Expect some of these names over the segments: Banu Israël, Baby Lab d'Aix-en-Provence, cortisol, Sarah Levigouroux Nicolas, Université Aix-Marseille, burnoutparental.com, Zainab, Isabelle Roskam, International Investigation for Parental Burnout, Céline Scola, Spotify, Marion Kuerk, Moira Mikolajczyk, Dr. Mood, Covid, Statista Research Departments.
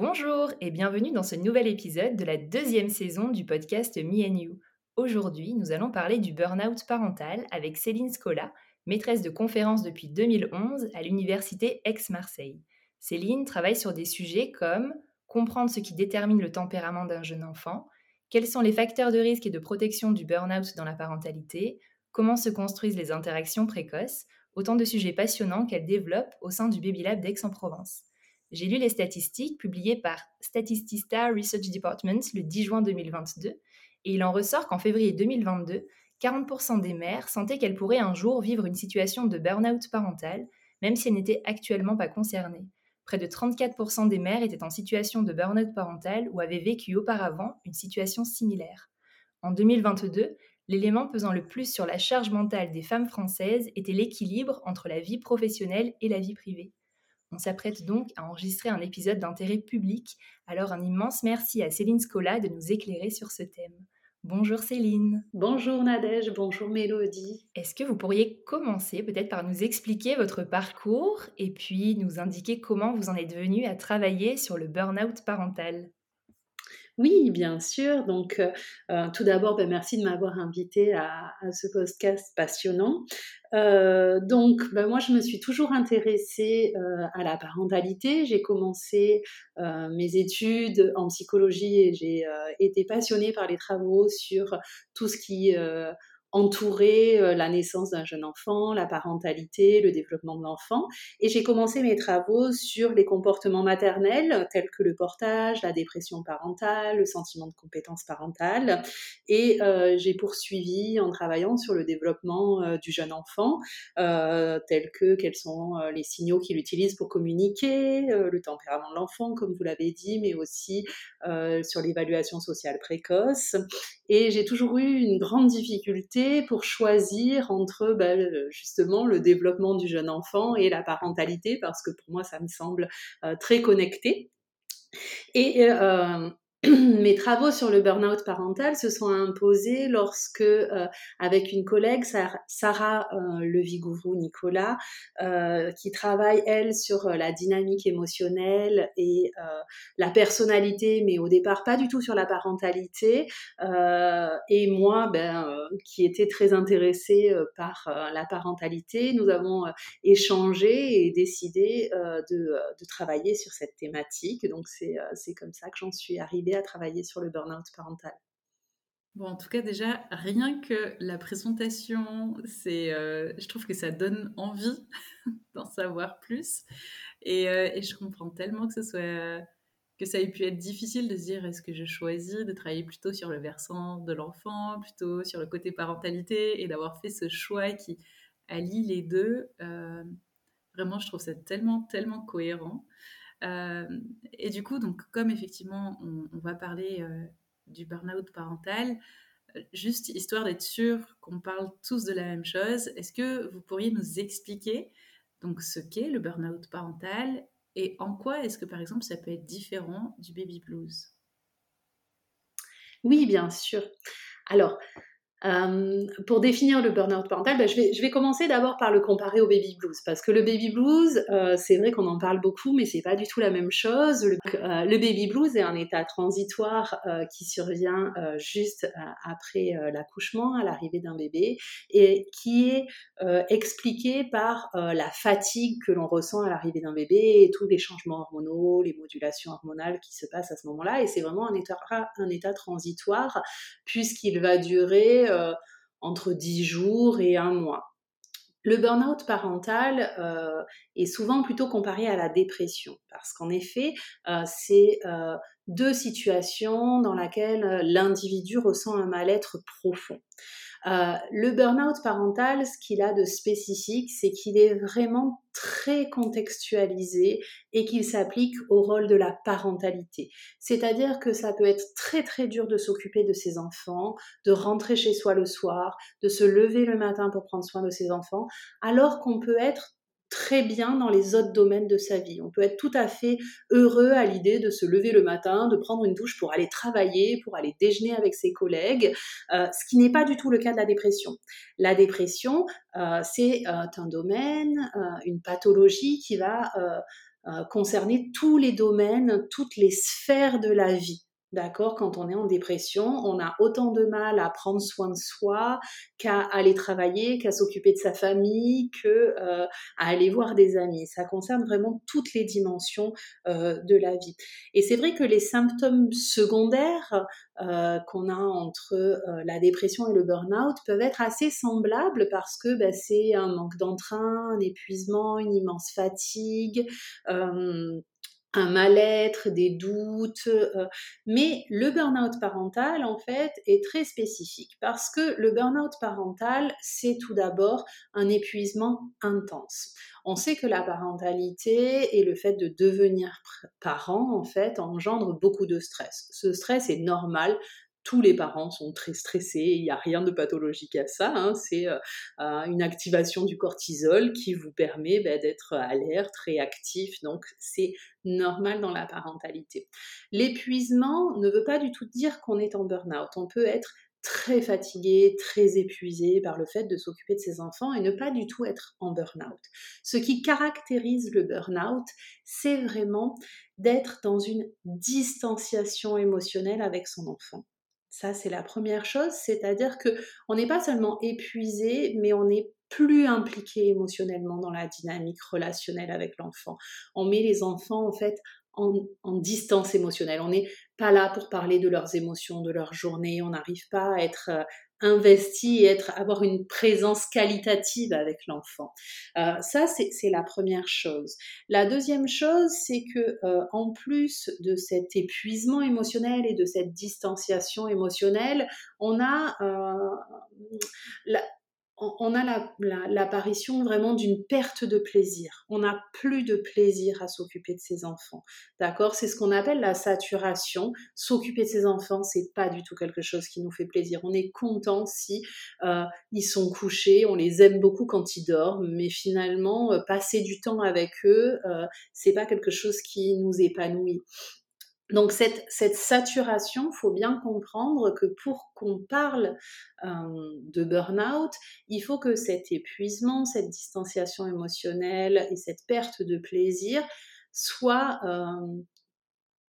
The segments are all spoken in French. Bonjour et bienvenue dans ce nouvel épisode de la deuxième saison du podcast Me and You. Aujourd'hui, nous allons parler du burn-out parental avec Céline Scola, maîtresse de conférences depuis 2011 à l'Université Aix-Marseille. Céline travaille sur des sujets comme comprendre ce qui détermine le tempérament d'un jeune enfant, quels sont les facteurs de risque et de protection du burn-out dans la parentalité, comment se construisent les interactions précoces, autant de sujets passionnants qu'elle développe au sein du Baby Lab d'Aix-en-Provence. J'ai lu les statistiques publiées par Statista Research Departments le 10 juin 2022 et il en ressort qu'en février 2022, 40% des mères sentaient qu'elles pourraient un jour vivre une situation de burn-out parental, même si elles n'étaient actuellement pas concernées. Près de 34% des mères étaient en situation de burn-out parental ou avaient vécu auparavant une situation similaire. En 2022, l'élément pesant le plus sur la charge mentale des femmes françaises était l'équilibre entre la vie professionnelle et la vie privée. On s'apprête donc à enregistrer un épisode d'intérêt public, alors un immense merci à Céline Scola de nous éclairer sur ce thème. Bonjour Céline. Bonjour Nadège, bonjour Mélodie. Est-ce que vous pourriez commencer peut-être par nous expliquer votre parcours et puis nous indiquer comment vous en êtes venue à travailler sur le burn-out parental ? Oui, bien sûr. Donc, tout d'abord, merci de m'avoir invitée à ce podcast passionnant. Moi, je me suis toujours intéressée à la parentalité. J'ai commencé mes études en psychologie et j'ai été passionnée par les travaux sur tout ce qui entourer la naissance d'un jeune enfant, la parentalité, le développement de l'enfant. Et j'ai commencé mes travaux sur les comportements maternels tels que le portage, la dépression parentale, le sentiment de compétence parentale. Et j'ai poursuivi en travaillant sur le développement du jeune enfant, tel que quels sont les signaux qu'il utilise pour communiquer, le tempérament de l'enfant, comme vous l'avez dit, mais aussi sur l'évaluation sociale précoce. Et j'ai toujours eu une grande difficulté pour choisir entre justement le développement du jeune enfant et la parentalité, parce que pour moi ça me semble très connecté. Et mes travaux sur le burn-out parental se sont imposés lorsque, avec une collègue, Sarah Levigouroux Nicolas, qui travaille, elle, sur la dynamique émotionnelle et la personnalité, mais au départ pas du tout sur la parentalité, et moi, qui était très intéressée par la parentalité, nous avons échangé et décidé de travailler sur cette thématique. Donc c'est comme ça que j'en suis arrivée à travailler sur le burn-out parental. Bon, en tout cas, déjà, rien que la présentation, je trouve que ça donne envie d'en savoir plus. Et je comprends tellement que ça ait pu être difficile de se dire, est-ce que je choisis de travailler plutôt sur le versant de l'enfant, plutôt sur le côté parentalité, et d'avoir fait ce choix qui allie les deux. Vraiment, je trouve ça tellement cohérent. Et du coup, donc, comme effectivement on va parler du burn-out parental, juste histoire d'être sûr qu'on parle tous de la même chose, est-ce que vous pourriez nous expliquer donc, ce qu'est le burn-out parental et en quoi est-ce que par exemple ça peut être différent du baby blues ? Oui, bien sûr. Alors, pour définir le burn-out parental, je vais commencer d'abord par le comparer au baby blues, parce que le baby blues, c'est vrai qu'on en parle beaucoup, mais c'est pas du tout la même chose. Le baby blues est un état transitoire qui survient juste après l'accouchement, à l'arrivée d'un bébé, et qui est expliqué par la fatigue que l'on ressent à l'arrivée d'un bébé et tous les changements hormonaux, les modulations hormonales qui se passent à ce moment-là. Et c'est vraiment un état transitoire, puisqu'il va durer entre 10 jours et 1 mois. Le burn-out parental est souvent plutôt comparé à la dépression, parce qu'en effet, c'est deux situations dans lesquelles l'individu ressent un mal-être profond. Le burn-out parental, ce qu'il a de spécifique, c'est qu'il est vraiment très contextualisé et qu'il s'applique au rôle de la parentalité. C'est-à-dire que ça peut être très très dur de s'occuper de ses enfants, de rentrer chez soi le soir, de se lever le matin pour prendre soin de ses enfants, alors qu'on peut être très bien dans les autres domaines de sa vie. On peut être tout à fait heureux à l'idée de se lever le matin, de prendre une douche pour aller travailler, pour aller déjeuner avec ses collègues, ce qui n'est pas du tout le cas de la dépression. La dépression, c'est un domaine, une pathologie qui va concerner tous les domaines, toutes les sphères de la vie. D'accord, quand on est en dépression, on a autant de mal à prendre soin de soi qu'à aller travailler, qu'à s'occuper de sa famille, qu'à aller voir des amis. Ça concerne vraiment toutes les dimensions de la vie. Et c'est vrai que les symptômes secondaires qu'on a entre la dépression et le burn-out peuvent être assez semblables parce que c'est un manque d'entrain, un épuisement, une immense fatigue, un mal-être, des doutes, mais le burn-out parental en fait est très spécifique parce que le burn-out parental c'est tout d'abord un épuisement intense. On sait que la parentalité et le fait de devenir parent en fait engendre beaucoup de stress. Ce stress est normal. Tous les parents sont très stressés, il n'y a rien de pathologique à ça, hein. C'est une activation du cortisol qui vous permet d'être alerte, réactif, donc c'est normal dans la parentalité. L'épuisement ne veut pas du tout dire qu'on est en burn-out, on peut être très fatigué, très épuisé par le fait de s'occuper de ses enfants et ne pas du tout être en burn-out. Ce qui caractérise le burn-out, c'est vraiment d'être dans une distanciation émotionnelle avec son enfant. Ça, c'est la première chose, c'est-à-dire qu'on n'est pas seulement épuisé, mais on n'est plus impliqué émotionnellement dans la dynamique relationnelle avec l'enfant. On met les enfants, en fait, en distance émotionnelle. On n'est pas là pour parler de leurs émotions, de leur journée. On n'arrive pas à être investi et avoir une présence qualitative avec l'enfant. Ça, c'est la première chose. La deuxième chose, c'est que en plus de cet épuisement émotionnel et de cette distanciation émotionnelle, on a l'apparition vraiment d'une perte de plaisir. On n'a plus de plaisir à s'occuper de ses enfants. D'accord ? C'est ce qu'on appelle la saturation. S'occuper de ses enfants, c'est pas du tout quelque chose qui nous fait plaisir. On est content si ils sont couchés, on les aime beaucoup quand ils dorment, mais finalement, passer du temps avec eux, c'est pas quelque chose qui nous épanouit. Donc cette saturation, faut bien comprendre que pour qu'on parle de burn-out, il faut que cet épuisement, cette distanciation émotionnelle et cette perte de plaisir soient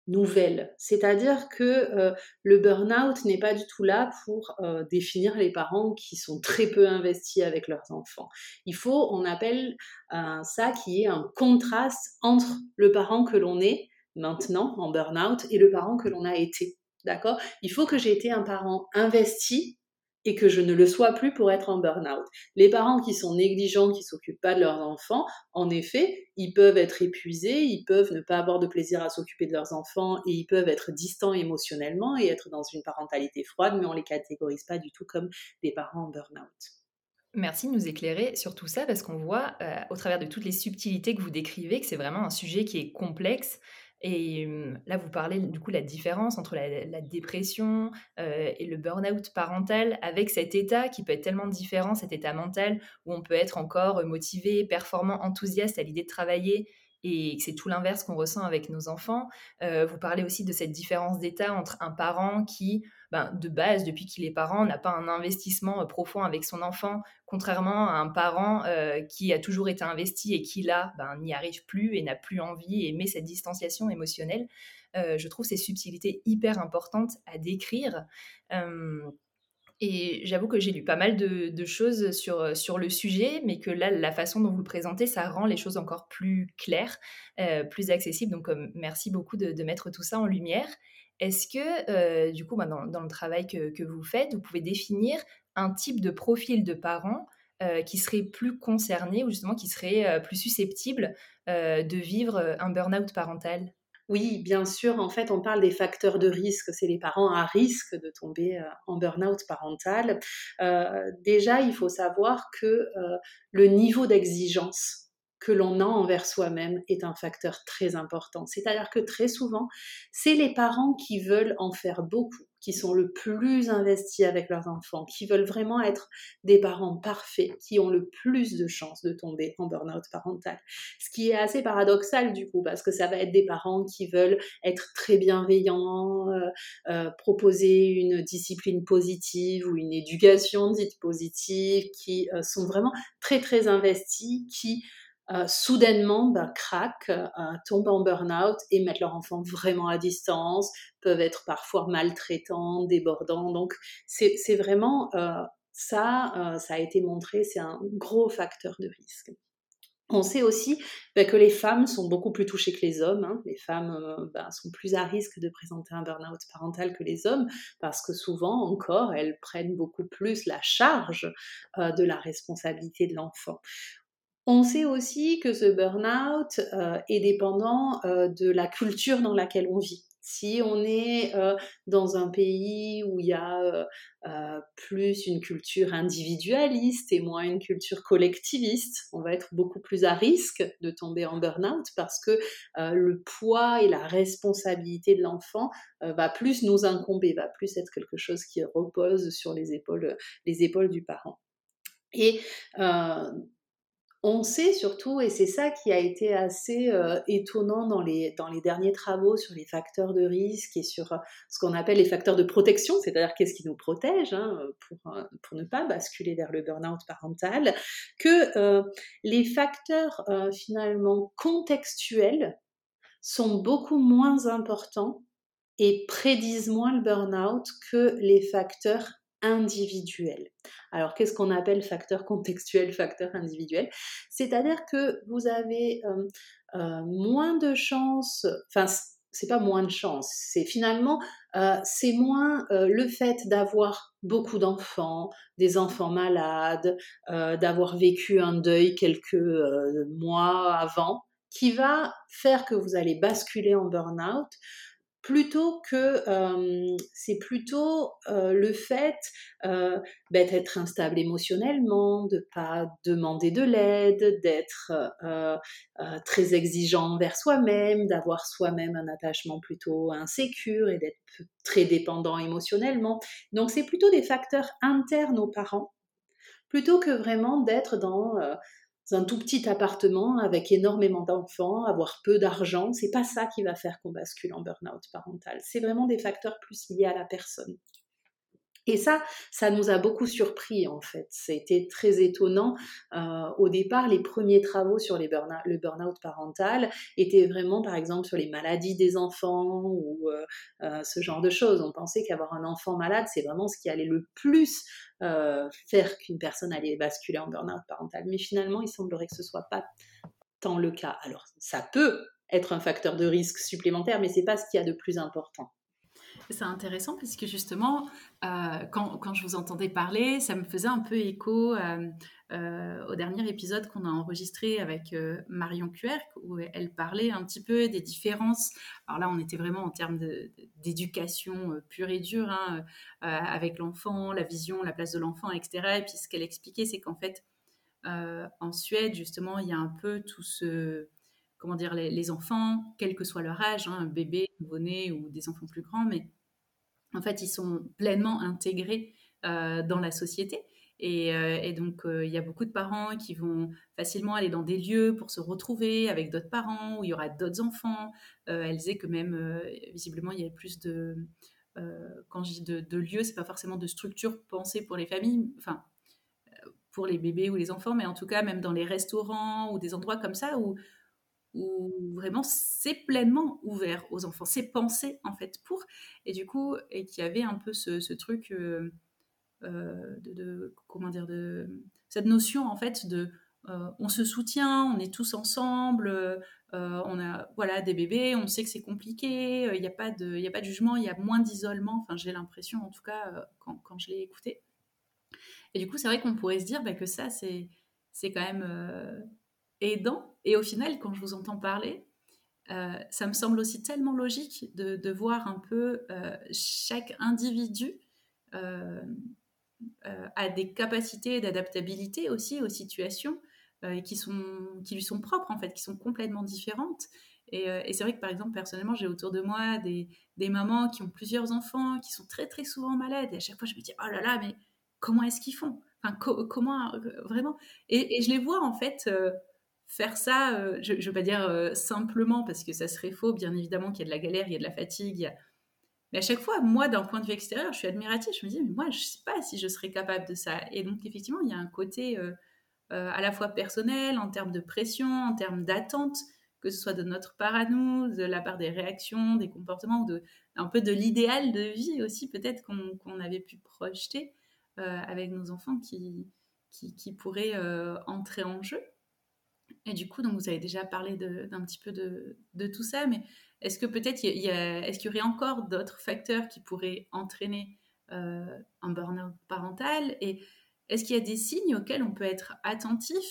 nouvelles. C'est-à-dire que le burn-out n'est pas du tout là pour définir les parents qui sont très peu investis avec leurs enfants. On appelle ça qui est un contraste entre le parent que l'on est maintenant en burn-out et le parent que l'on a été, d'accord ? Il faut que j'ai été un parent investi et que je ne le sois plus pour être en burn-out. Les parents qui sont négligents, qui ne s'occupent pas de leurs enfants, en effet, ils peuvent être épuisés, ils peuvent ne pas avoir de plaisir à s'occuper de leurs enfants et ils peuvent être distants émotionnellement et être dans une parentalité froide, mais on ne les catégorise pas du tout comme des parents en burn-out. Merci de nous éclairer sur tout ça parce qu'on voit au travers de toutes les subtilités que vous décrivez que c'est vraiment un sujet qui est complexe. Et là, vous parlez du coup de la différence entre la dépression et le burn-out parental avec cet état qui peut être tellement différent, cet état mental où on peut être encore motivé, performant, enthousiaste à l'idée de travailler et que c'est tout l'inverse qu'on ressent avec nos enfants. Vous parlez aussi de cette différence d'état entre un parent qui, de base, depuis qu'il est parent, n'a pas un investissement profond avec son enfant, contrairement à un parent qui a toujours été investi et qui, là, n'y arrive plus et n'a plus envie et met cette distanciation émotionnelle. Je trouve ces subtilités hyper importantes à décrire. Et j'avoue que j'ai lu pas mal de choses sur le sujet, mais que là, la façon dont vous le présentez, ça rend les choses encore plus claires, plus accessibles. Donc, merci beaucoup de mettre tout ça en lumière. Est-ce que, du coup, dans le travail que vous faites, vous pouvez définir un type de profil de parents qui serait plus concerné ou justement qui serait plus susceptible de vivre un burn-out parental ? Oui, bien sûr, en fait, on parle des facteurs de risque, c'est les parents à risque de tomber en burn-out parental. Déjà, il faut savoir que le niveau d'exigence que l'on a envers soi-même est un facteur très important. C'est-à-dire que très souvent, c'est les parents qui veulent en faire beaucoup, qui sont le plus investis avec leurs enfants, qui veulent vraiment être des parents parfaits, qui ont le plus de chances de tomber en burn-out parental. Ce qui est assez paradoxal du coup, parce que ça va être des parents qui veulent être très bienveillants, proposer une discipline positive ou une éducation dite positive, qui sont vraiment très très investis, qui soudainement craquent, tombent en burn-out et mettent leur enfant vraiment à distance, peuvent être parfois maltraitants, débordants. Donc, c'est vraiment ça a été montré, c'est un gros facteur de risque. On sait aussi que les femmes sont beaucoup plus touchées que les hommes. Hein. Les femmes sont plus à risque de présenter un burn-out parental que les hommes parce que souvent encore, elles prennent beaucoup plus la charge de la responsabilité de l'enfant. On sait aussi que ce burn-out est dépendant de la culture dans laquelle on vit. Si on est dans un pays où il y a plus une culture individualiste et moins une culture collectiviste, on va être beaucoup plus à risque de tomber en burn-out parce que le poids et la responsabilité de l'enfant va plus nous incomber, va plus être quelque chose qui repose sur les épaules du parent. Et on sait surtout, et c'est ça qui a été assez étonnant dans les derniers travaux sur les facteurs de risque et sur ce qu'on appelle les facteurs de protection, c'est-à-dire qu'est-ce qui nous protège pour ne pas basculer vers le burn-out parental, que les facteurs finalement contextuels sont beaucoup moins importants et prédisent moins le burn-out que les facteurs individuel. Alors, qu'est-ce qu'on appelle facteur contextuel, facteur individuel ? C'est-à-dire que vous avez moins de chances, enfin, c'est pas moins de chances, c'est finalement, c'est moins le fait d'avoir beaucoup d'enfants, des enfants malades, d'avoir vécu un deuil quelques mois avant, qui va faire que vous allez basculer en burn-out, plutôt que c'est plutôt le fait d'être instable émotionnellement, de ne pas demander de l'aide, d'être très exigeant envers soi-même, d'avoir soi-même un attachement plutôt insécure et d'être très dépendant émotionnellement. Donc c'est plutôt des facteurs internes aux parents, plutôt que vraiment d'être dans un tout petit appartement avec énormément d'enfants, avoir peu d'argent, c'est pas ça qui va faire qu'on bascule en burn-out parental. C'est vraiment des facteurs plus liés à la personne. Et ça nous a beaucoup surpris en fait. C'était très étonnant. Au départ, les premiers travaux sur le burn-out parental étaient vraiment, par exemple, sur les maladies des enfants ou ce genre de choses. On pensait qu'avoir un enfant malade, c'est vraiment ce qui allait le plus faire qu'une personne allait basculer en burn-out parental. Mais finalement, il semblerait que ce soit pas tant le cas. Alors, ça peut être un facteur de risque supplémentaire, mais c'est pas ce qu'il y a de plus important. C'est intéressant parce que justement, quand je vous entendais parler, ça me faisait un peu écho au dernier épisode qu'on a enregistré avec Marion Kuerk, où elle parlait un petit peu des différences. Alors là, on était vraiment en termes d'éducation pure et dure, avec l'enfant, la vision, la place de l'enfant, etc. Et puis ce qu'elle expliquait, c'est qu'en fait, en Suède, justement, il y a un peu tout ce... Comment dire, les enfants, quel que soit leur âge, un bébé, nouveau-né ou des enfants plus grands, mais en fait, ils sont pleinement intégrés dans la société. Et donc, il y a beaucoup de parents qui vont facilement aller dans des lieux pour se retrouver avec d'autres parents, où il y aura d'autres enfants. Elle disait que même, visiblement, il y avait plus de... quand je dis de lieux, ce n'est pas forcément de structure pensée pour les familles, enfin, pour les bébés ou les enfants, mais en tout cas, même dans les restaurants ou des endroits comme ça, où vraiment c'est pleinement ouvert aux enfants, c'est pensé en fait pour, et du coup, et qu'il y avait un peu ce truc de cette notion en fait de on se soutient, on est tous ensemble, on a des bébés, on sait que c'est compliqué, il n'y a pas de jugement, il y a moins d'isolement, enfin j'ai l'impression en tout cas quand je l'ai écouté. Et du coup, c'est vrai qu'on pourrait se dire que ça c'est quand même aidant. Et au final, quand je vous entends parler, ça me semble aussi tellement logique de voir un peu chaque individu a des capacités d'adaptabilité aussi aux situations qui lui sont propres en fait, qui sont complètement différentes. Et c'est vrai que par exemple, personnellement, j'ai autour de moi des mamans qui ont plusieurs enfants, qui sont très très souvent malades. Et à chaque fois, je me dis « Oh là là, mais comment est-ce qu'ils font ?» Enfin, comment vraiment ? Et je les vois en fait... faire ça, je ne veux pas dire simplement parce que ça serait faux, bien évidemment qu'il y a de la galère, il y a de la fatigue, mais à chaque fois, moi d'un point de vue extérieur, je suis admirative, je me dis, mais moi je ne sais pas si je serais capable de ça. Et donc effectivement, il y a un côté à la fois personnel, en termes de pression, en termes d'attente, que ce soit de notre part à nous, de la part des réactions, des comportements, ou un peu de l'idéal de vie aussi peut-être qu'on avait pu projeter avec nos enfants qui pourraient entrer en jeu. Et du coup, donc vous avez déjà parlé d'un petit peu de tout ça, mais est-ce que peut-être est-ce qu'il y aurait encore d'autres facteurs qui pourraient entraîner un burn-out parental, et est-ce qu'il y a des signes auxquels on peut être attentif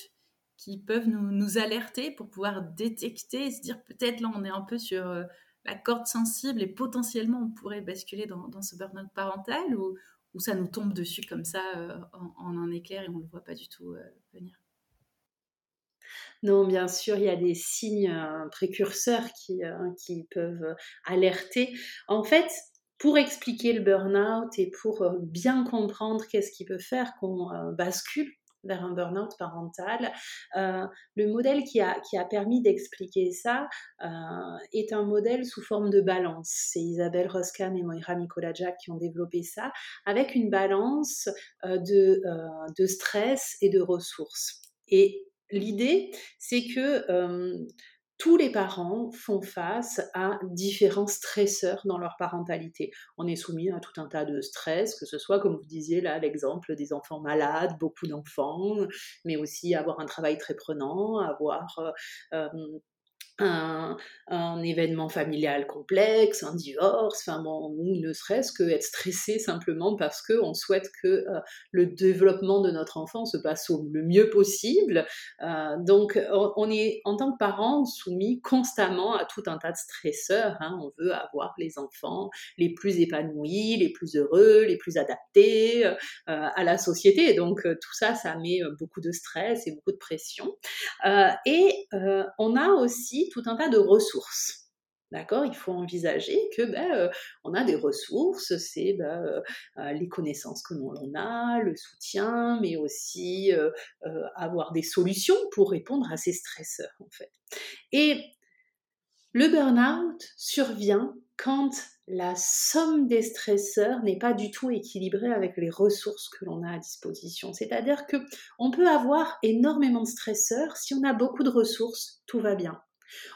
qui peuvent nous alerter pour pouvoir détecter et se dire peut-être là on est un peu sur la corde sensible et potentiellement on pourrait basculer dans ce burn-out parental, ou ça nous tombe dessus comme ça en un éclair et on ne le voit pas du tout venir? Non, bien sûr, il y a des signes précurseurs qui peuvent alerter. En fait, pour expliquer le burn-out et pour bien comprendre qu'est-ce qui peut faire qu'on bascule vers un burn-out parental, le modèle qui a permis d'expliquer ça est un modèle sous forme de balance. C'est Isabelle Roskam et Moira Mikolajczyk qui ont développé ça, avec une balance de stress et de ressources. Et l'idée, c'est que tous les parents font face à différents stresseurs dans leur parentalité. On est soumis à tout un tas de stress, que ce soit, comme vous disiez là, l'exemple des enfants malades, beaucoup d'enfants, mais aussi avoir un travail très prenant, avoir un événement familial complexe, un divorce, enfin bon, ou ne serait-ce que être stressé simplement parce que on souhaite que le développement de notre enfant se passe le mieux possible. Donc on est en tant que parents soumis constamment à tout un tas de stresseurs, hein. On veut avoir les enfants les plus épanouis, les plus heureux, les plus adaptés à la société. Donc tout ça, ça met beaucoup de stress et beaucoup de pression. Et on a aussi tout un tas de ressources. D'accord, il faut envisager que on a des ressources, c'est les connaissances que l'on a, le soutien, mais aussi avoir des solutions pour répondre à ces stresseurs en fait. Et le burn-out survient quand la somme des stresseurs n'est pas du tout équilibrée avec les ressources que l'on a à disposition. C'est-à-dire que on peut avoir énormément de stresseurs, si on a beaucoup de ressources, tout va bien.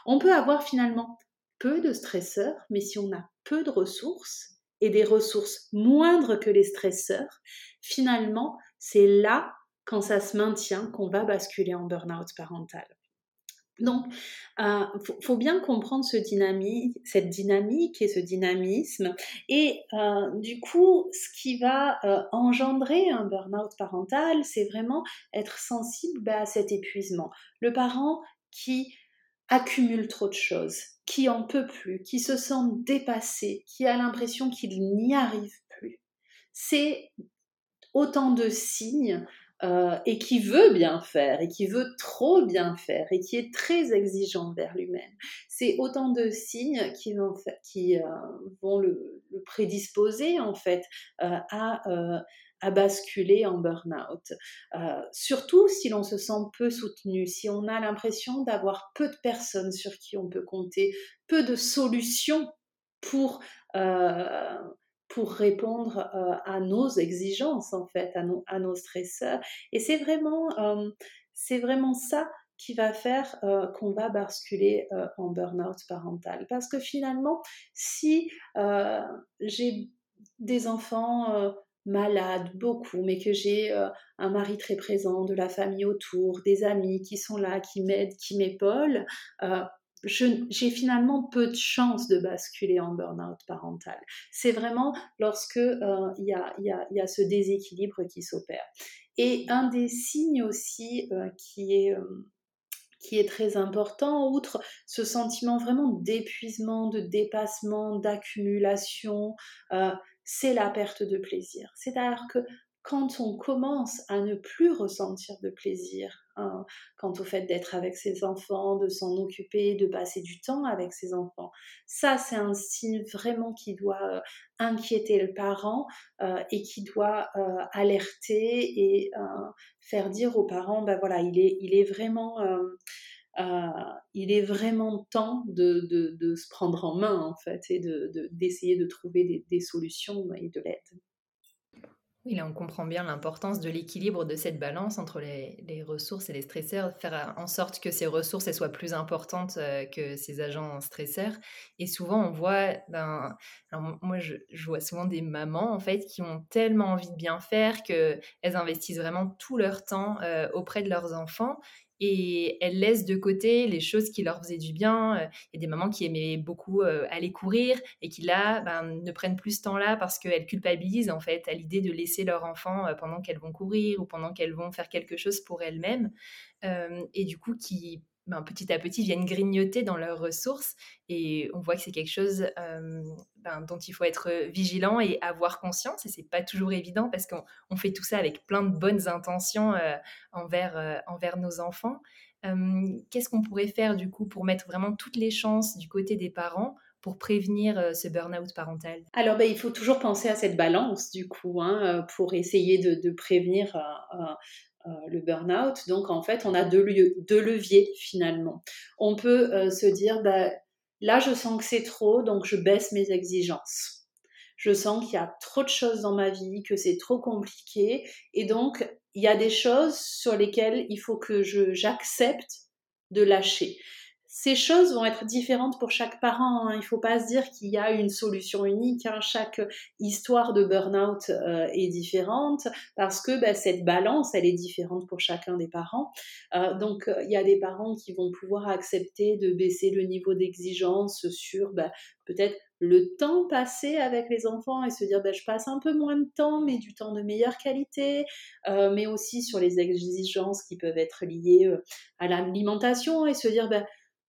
On peut avoir finalement peu de stresseurs, mais si on a peu de ressources et des ressources moindres que les stresseurs, finalement, c'est là, quand ça se maintient, qu'on va basculer en burn-out parental. Donc, faut bien comprendre cette dynamique et ce dynamisme. Et du coup, ce qui va engendrer un burn-out parental, c'est vraiment être sensible à cet épuisement. Le parent qui accumule trop de choses, qui en peut plus, qui se sent dépassé, qui a l'impression qu'il n'y arrive plus, c'est autant de signes. Et qui veut bien faire, et qui veut trop bien faire, et qui est très exigeant vers lui-même. C'est autant de signes qui vont le prédisposer, en fait, à basculer en burn-out. Surtout si l'on se sent peu soutenu, si on a l'impression d'avoir peu de personnes sur qui on peut compter, peu de solutions pour répondre à nos exigences, en fait, à nos stresseurs. Et c'est vraiment ça qui va faire qu'on va basculer en burn-out parental. Parce que finalement, si j'ai des enfants malades, beaucoup, mais que j'ai un mari très présent, de la famille autour, des amis qui sont là, qui m'aident, qui m'épaulent, j'ai finalement peu de chances de basculer en burn-out parental. C'est vraiment lorsque il y a ce déséquilibre qui s'opère. Et un des signes aussi qui est très important, outre ce sentiment vraiment d'épuisement, de dépassement, d'accumulation, c'est la perte de plaisir. C'est-à-dire que quand on commence à ne plus ressentir de plaisir, hein, quant au fait d'être avec ses enfants, de s'en occuper, de passer du temps avec ses enfants, ça c'est un signe vraiment qui doit inquiéter le parent et qui doit alerter et faire dire aux parents, voilà, il est vraiment temps de se prendre en main en fait, et d'essayer de trouver des solutions et de l'aide. Oui, là on comprend bien l'importance de l'équilibre, de cette balance entre les ressources et les stresseurs, faire en sorte que ces ressources elles soient plus importantes que ces agents stresseurs. Et souvent on voit, moi je vois souvent des mamans en fait qui ont tellement envie de bien faire qu'elles investissent vraiment tout leur temps auprès de leurs enfants. Et elles laissent de côté les choses qui leur faisaient du bien. Il y a des mamans qui aimaient beaucoup aller courir et qui là ne prennent plus ce temps-là parce qu'elles culpabilisent en fait à l'idée de laisser leur enfant pendant qu'elles vont courir ou pendant qu'elles vont faire quelque chose pour elles-mêmes. Et du coup qui petit à petit viennent grignoter dans leurs ressources, et on voit que c'est quelque chose dont il faut être vigilant et avoir conscience, et c'est pas toujours évident parce qu'on fait tout ça avec plein de bonnes intentions envers nos enfants. Qu'est-ce qu'on pourrait faire du coup pour mettre vraiment toutes les chances du côté des parents pour prévenir ce burn-out parental? Alors il faut toujours penser à cette balance du coup pour essayer de prévenir le burn-out. Donc en fait on a deux leviers finalement. On peut se dire là je sens que c'est trop, donc je baisse mes exigences, je sens qu'il y a trop de choses dans ma vie, que c'est trop compliqué, et donc il y a des choses sur lesquelles il faut que j'accepte de lâcher. Ces choses vont être différentes pour chaque parent, Il ne faut pas se dire qu'il y a une solution unique, Chaque histoire de burn-out est différente parce que cette balance, elle est différente pour chacun des parents. Donc, il y a des parents qui vont pouvoir accepter de baisser le niveau d'exigence sur peut-être le temps passé avec les enfants et se dire je passe un peu moins de temps, mais du temps de meilleure qualité, mais aussi sur les exigences qui peuvent être liées à l'alimentation et se dire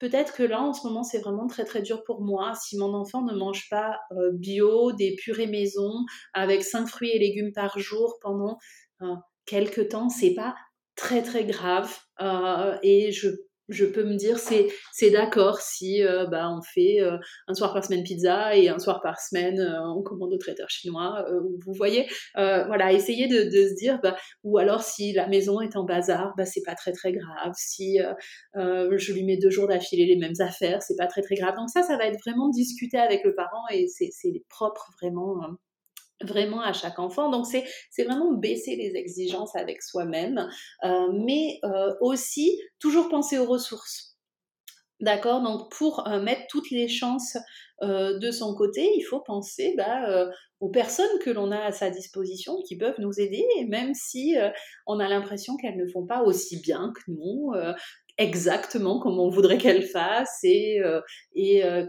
peut-être que là, en ce moment, c'est vraiment très, très dur pour moi. Si mon enfant ne mange pas bio, des purées maison, avec 5 fruits et légumes par jour pendant quelques temps, c'est pas très, très grave. Et je peux me dire, c'est d'accord si on fait un soir par semaine pizza et un soir par semaine on commande au traiteur chinois, vous voyez, essayez de se dire, ou alors si la maison est en bazar, c'est pas très très grave, si je lui mets 2 jours d'affilée les mêmes affaires, c'est pas très très grave. Donc ça va être vraiment discuté avec le parent, et c'est propre vraiment... vraiment à chaque enfant. Donc c'est vraiment baisser les exigences avec soi-même, mais aussi toujours penser aux ressources. D'accord, donc pour mettre toutes les chances de son côté, il faut penser aux personnes que l'on a à sa disposition qui peuvent nous aider, et même si on a l'impression qu'elles ne font pas aussi bien que nous, exactement comme on voudrait qu'elle fasse et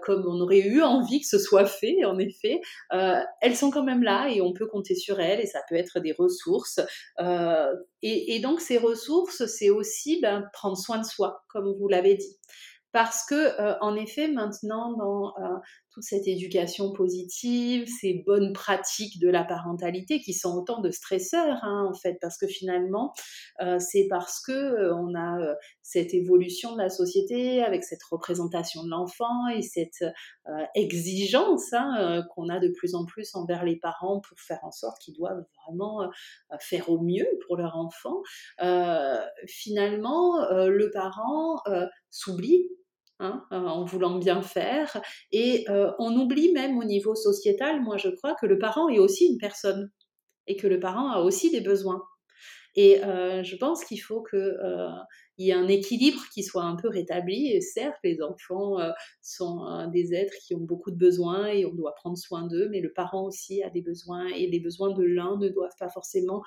comme on aurait eu envie que ce soit fait, en effet, elles sont quand même là et on peut compter sur elles, et ça peut être des ressources. Et donc ces ressources, c'est aussi prendre soin de soi, comme vous l'avez dit. Parce que, en effet, maintenant, dans toute cette éducation positive, ces bonnes pratiques de la parentalité qui sont autant de stresseurs, en fait, parce que finalement, c'est parce que on a cette évolution de la société avec cette représentation de l'enfant et cette exigence qu'on a de plus en plus envers les parents pour faire en sorte qu'ils doivent vraiment faire au mieux pour leur enfant. Finalement, le parent s'oublie, en voulant bien faire, et on oublie même au niveau sociétal, moi je crois, que le parent est aussi une personne et que le parent a aussi des besoins, et je pense qu'il faut que il y a un équilibre qui soit un peu rétabli. Et certes, les enfants sont des êtres qui ont beaucoup de besoins et on doit prendre soin d'eux, mais le parent aussi a des besoins, et les besoins de l'un ne doivent pas forcément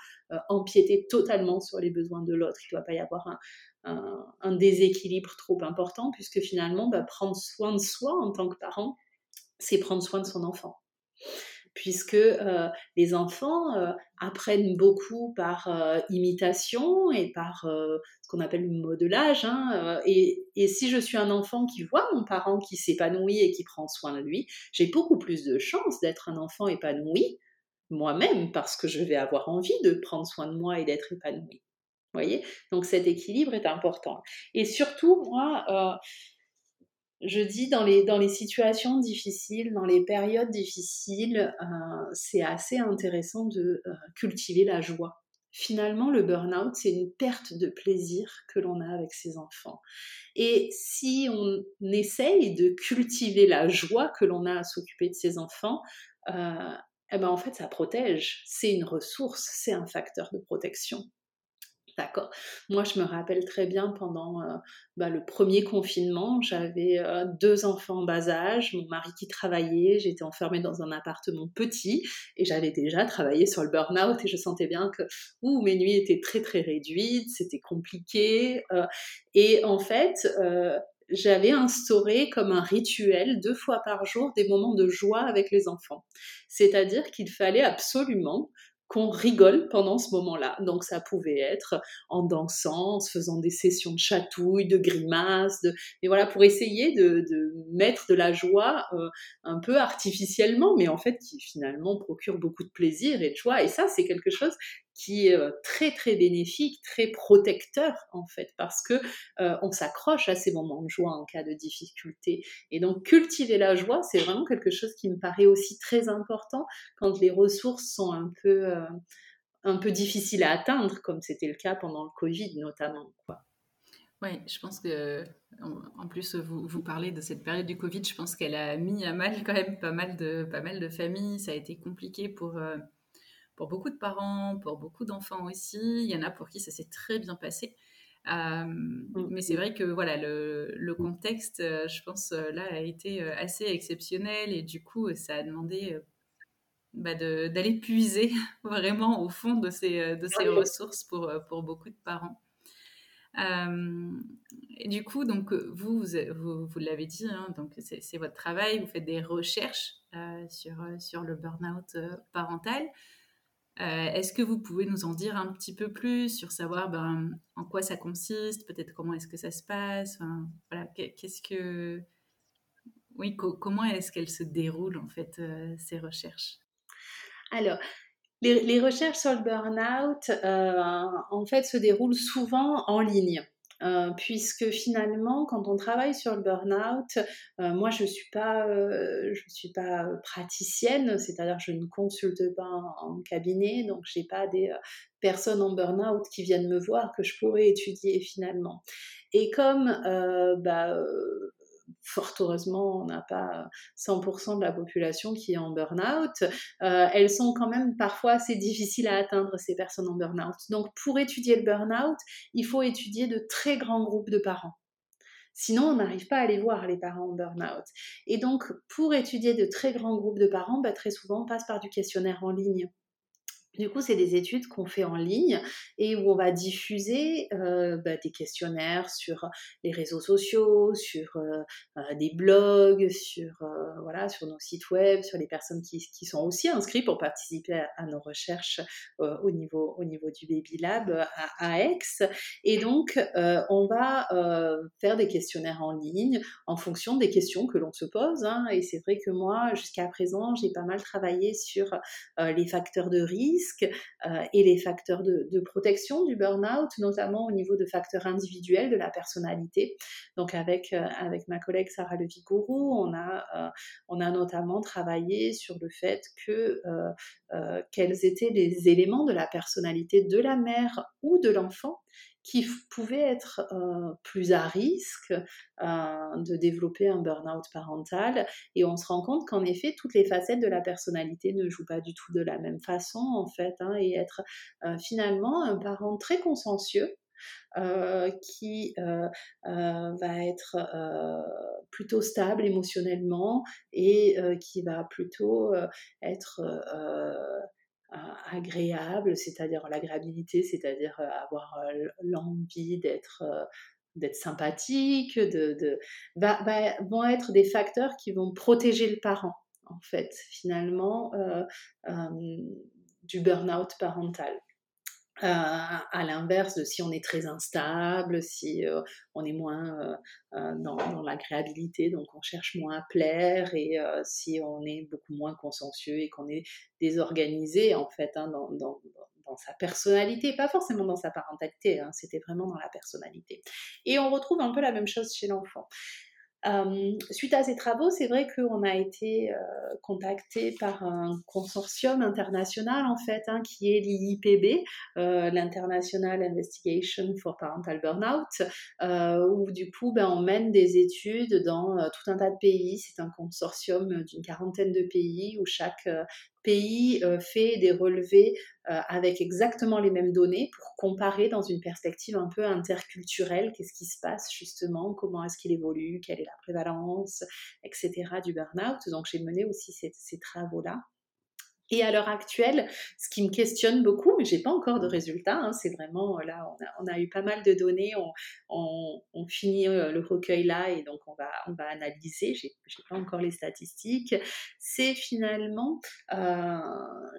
empiéter totalement sur les besoins de l'autre. Il ne doit pas y avoir un déséquilibre trop important, puisque finalement, prendre soin de soi en tant que parent, c'est prendre soin de son enfant. Puisque les enfants apprennent beaucoup par imitation et par ce qu'on appelle le modelage. Et si je suis un enfant qui voit mon parent qui s'épanouit et qui prend soin de lui, j'ai beaucoup plus de chances d'être un enfant épanoui moi-même, parce que je vais avoir envie de prendre soin de moi et d'être épanouie. Vous voyez ? Donc cet équilibre est important. Et surtout, moi... je dis, dans les situations difficiles, dans les périodes difficiles, c'est assez intéressant de cultiver la joie. Finalement, le burn-out, c'est une perte de plaisir que l'on a avec ses enfants. Et si on essaye de cultiver la joie que l'on a à s'occuper de ses enfants, eh ben en fait, ça protège. C'est une ressource, c'est un facteur de protection. D'accord. Moi, je me rappelle très bien pendant le premier confinement, j'avais 2 enfants en bas âge, mon mari qui travaillait, j'étais enfermée dans un appartement petit et j'avais déjà travaillé sur le burn-out et je sentais bien que mes nuits étaient très très réduites, c'était compliqué et en fait... J'avais instauré comme un rituel 2 fois par jour des moments de joie avec les enfants. C'est-à-dire qu'il fallait absolument qu'on rigole pendant ce moment-là. Donc ça pouvait être en dansant, en se faisant des sessions de chatouille, de grimaces, mais voilà, pour essayer de mettre de la joie un peu artificiellement, mais en fait qui finalement procure beaucoup de plaisir et de joie. Et ça, c'est quelque chose qui est très très bénéfique, très protecteur en fait, parce que on s'accroche à ces moments de joie en cas de difficulté. Et donc cultiver la joie, c'est vraiment quelque chose qui me paraît aussi très important quand les ressources sont un peu difficiles à atteindre, comme c'était le cas pendant le Covid notamment, quoi. Oui, je pense que, en plus, vous parlez de cette période du Covid, je pense qu'elle a mis à mal quand même pas mal de familles. Ça a été compliqué pour beaucoup de parents, pour beaucoup d'enfants aussi. Il y en a pour qui ça s'est très bien passé. Mais c'est vrai que voilà, le contexte, je pense, là, a été assez exceptionnel. Et du coup, ça a demandé d'aller puiser vraiment au fond de ces ressources pour beaucoup de parents. Et du coup, donc, vous l'avez dit, hein, donc c'est votre travail, vous faites des recherches sur le burn-out parental. Est-ce que vous pouvez nous en dire un petit peu plus sur savoir en quoi ça consiste, peut-être comment est-ce que ça se passe, voilà, comment est-ce qu'elles se déroulent en fait, ces recherches? Alors, les recherches sur le burn-out en fait se déroulent souvent en ligne. Puisque finalement, quand on travaille sur le burn-out, moi je suis pas praticienne, c'est-à-dire je ne consulte pas en cabinet, donc j'ai pas des personnes en burn-out qui viennent me voir que je pourrais étudier finalement. Et comme fort heureusement, on n'a pas 100% de la population qui est en burn-out. Elles sont quand même parfois assez difficiles à atteindre, ces personnes en burn-out. Donc, pour étudier le burn-out, il faut étudier de très grands groupes de parents. Sinon, on n'arrive pas à aller voir les parents en burn-out. Et donc, pour étudier de très grands groupes de parents, très souvent, on passe par du questionnaire en ligne. Du coup, c'est des études qu'on fait en ligne et où on va diffuser des questionnaires sur les réseaux sociaux, sur des blogs, sur nos sites web, sur les personnes qui sont aussi inscrites pour participer à nos recherches au niveau du Baby Lab à Aix. Et donc, on va faire des questionnaires en ligne en fonction des questions que l'on se pose, hein. Et c'est vrai que moi, jusqu'à présent, j'ai pas mal travaillé sur les facteurs de risque et les facteurs de protection du burn-out, notamment au niveau de facteurs individuels de la personnalité. Donc avec ma collègue Sarah Levigouroux, on a notamment travaillé sur le fait que quels étaient les éléments de la personnalité de la mère ou de l'enfant qui pouvaient être plus à risque de développer un burn-out parental. Et on se rend compte qu'en effet, toutes les facettes de la personnalité ne jouent pas du tout de la même façon, en fait, hein, et être finalement un parent très consciencieux, qui va être plutôt stable émotionnellement et qui va plutôt être... agréable, c'est-à-dire l'agréabilité, c'est-à-dire avoir l'envie d'être sympathique, vont être des facteurs qui vont protéger le parent, en fait, finalement, du burn-out parental. À l'inverse de si on est très instable, si on est moins dans l'agréabilité, donc on cherche moins à plaire, et si on est beaucoup moins consciencieux et qu'on est désorganisé en fait, hein, dans sa personnalité, pas forcément dans sa parentalité, hein, c'était vraiment dans la personnalité. Et on retrouve un peu la même chose chez l'enfant. Suite à ces travaux, c'est vrai qu'on a été contacté par un consortium international en fait, hein, qui est l'IIPB, l'International Investigation for Parental Burnout, où du coup on mène des études dans tout un tas de pays. C'est un consortium d'une 40aine de pays où chaque pays fait des relevés avec exactement les mêmes données pour comparer dans une perspective un peu interculturelle, qu'est-ce qui se passe justement, comment est-ce qu'il évolue, quelle est la prévalence, etc. du burn-out. Donc j'ai mené aussi ces travaux-là. Et à l'heure actuelle, ce qui me questionne beaucoup, mais j'ai pas encore de résultats, c'est vraiment là, on a eu pas mal de données, on finit le recueil là et donc on va analyser. J'ai pas encore les statistiques. C'est finalement,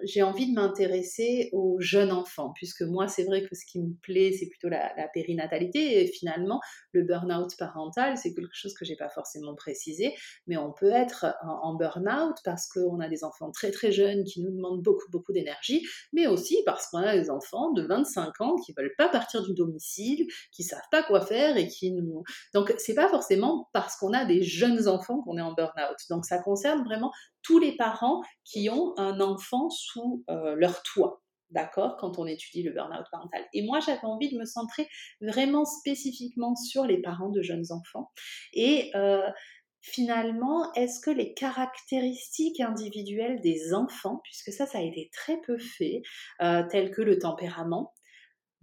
j'ai envie de m'intéresser aux jeunes enfants, puisque moi c'est vrai que ce qui me plaît c'est plutôt la périnatalité et finalement le burn-out parental c'est quelque chose que j'ai pas forcément précisé, mais on peut être en burn-out parce qu'on a des enfants très très jeunes qui nous demandent beaucoup, beaucoup d'énergie, mais aussi parce qu'on a des enfants de 25 ans qui ne veulent pas partir du domicile, qui ne savent pas quoi faire et qui nous... Donc, ce n'est pas forcément parce qu'on a des jeunes enfants qu'on est en burn-out. Donc, ça concerne vraiment tous les parents qui ont un enfant sous leur toit. D'accord, quand on étudie le burn-out parental. Et moi, j'avais envie de me centrer vraiment spécifiquement sur les parents de jeunes enfants. Et... finalement, est-ce que les caractéristiques individuelles des enfants, puisque ça a été très peu fait, telles que le tempérament,